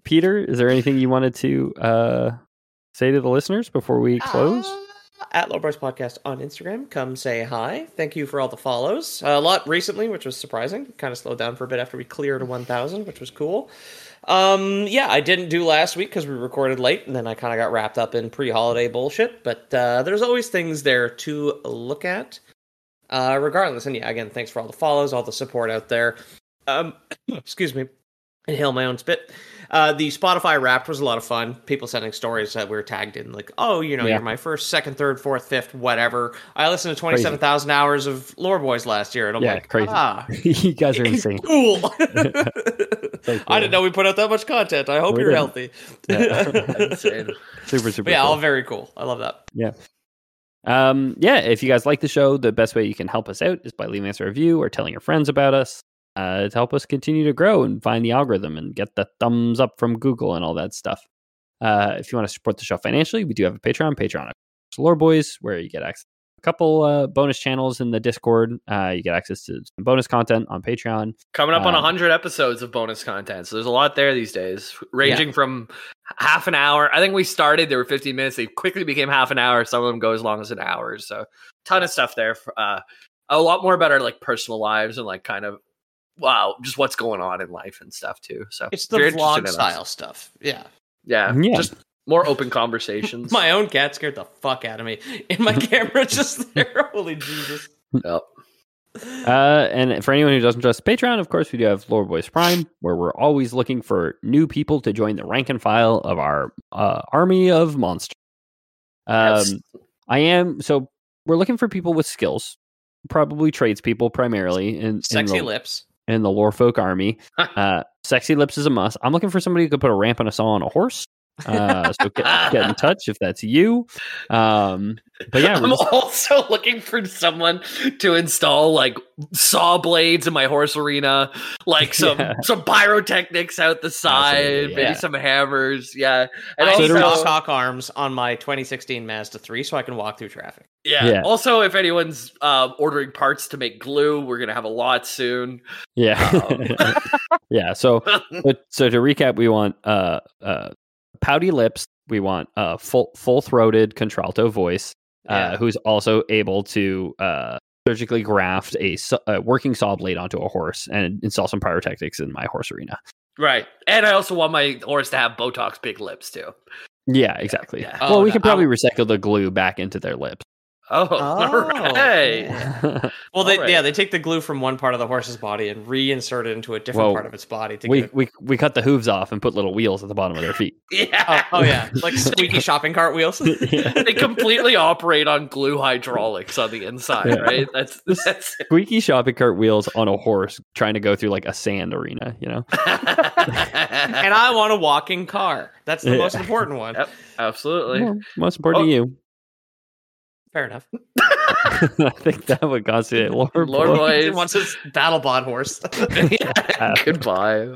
Peter, is there anything you wanted to say to the listeners before we close? At Lore Boys Podcast on Instagram. Come say hi. Thank you for all the follows. A lot recently, which was surprising. Kind of slowed down for a bit after we cleared 1,000, which was cool. I didn't do last week because we recorded late, and then I kind of got wrapped up in pre-holiday bullshit. But there's always things there to look at. Regardless, and yeah, again, thanks for all the follows, all the support out there. Excuse me. Inhale my own spit. The Spotify Wrapped was a lot of fun. People sending stories that we were tagged in, like, oh, you're my first, second, third, fourth, fifth, whatever. I listened to 27,000 hours of Lore Boys last year, and I'm like, crazy. You guys are insane. Cool. Cool. I didn't know we put out that much content. I hope you're healthy. Insane. Super. Cool. All very cool. I love that. Yeah. If you guys like the show, the best way you can help us out is by leaving us a review or telling your friends about us. To help us continue to grow and find the algorithm and get the thumbs up from Google and all that stuff. If you want to support the show financially, we do have a Patreon, patreon.com/LoreBoys, where you get access to a couple bonus channels in the Discord. You get access to some bonus content on Patreon. Coming up on 100 episodes of bonus content. So there's a lot there these days, ranging from half an hour. I think we started, there were 15 minutes. They quickly became half an hour. Some of them go as long as an hour. So ton of stuff there. A lot more about our like personal lives and like kind of, wow, just what's going on in life and stuff too. So it's the vlog style stuff. Yeah. Just more open conversations. My own cat scared the fuck out of me, and my camera just there. Holy Jesus! Yep. And for anyone who doesn't trust Patreon, of course, we do have Lore Boys Prime, where we're always looking for new people to join the rank and file of our army of monsters. So we're looking for people with skills, probably tradespeople primarily, and sexy lips. In the lore folk army. Sexy lips is a must. I'm looking for somebody who could put a ramp on a saw on a horse. So get in touch if that's you. Also looking for someone to install like saw blades in my horse arena, like some pyrotechnics out the side, maybe some hammers. Yeah. And I also stock arms on my 2016 Mazda 3 so I can walk through traffic. Yeah. Also, if anyone's ordering parts to make glue, we're going to have a lot soon. Yeah. Yeah. So to recap, we want pouty lips. We want a full-throated contralto voice who's also able to surgically graft a working saw blade onto a horse and install some pyrotechnics in my horse arena. Right. And I also want my Oris to have Botox big lips, too. Yeah, exactly. Yeah. Well, we could probably recycle the glue back into their lips. Oh, all right. Well, they take the glue from one part of the horse's body and reinsert it into a different part of its body. We cut the hooves off and put little wheels at the bottom of their feet. Yeah. Oh, yeah. Like squeaky shopping cart wheels. They completely operate on glue hydraulics on the inside, right? That's squeaky shopping cart wheels on a horse trying to go through like a sand arena, you know? And I want a walking car. That's the most important one. Yep, absolutely. Yeah, most important to you. Fair enough. I think that would constitute Lore Boys. He wants his battle bot horse. Goodbye.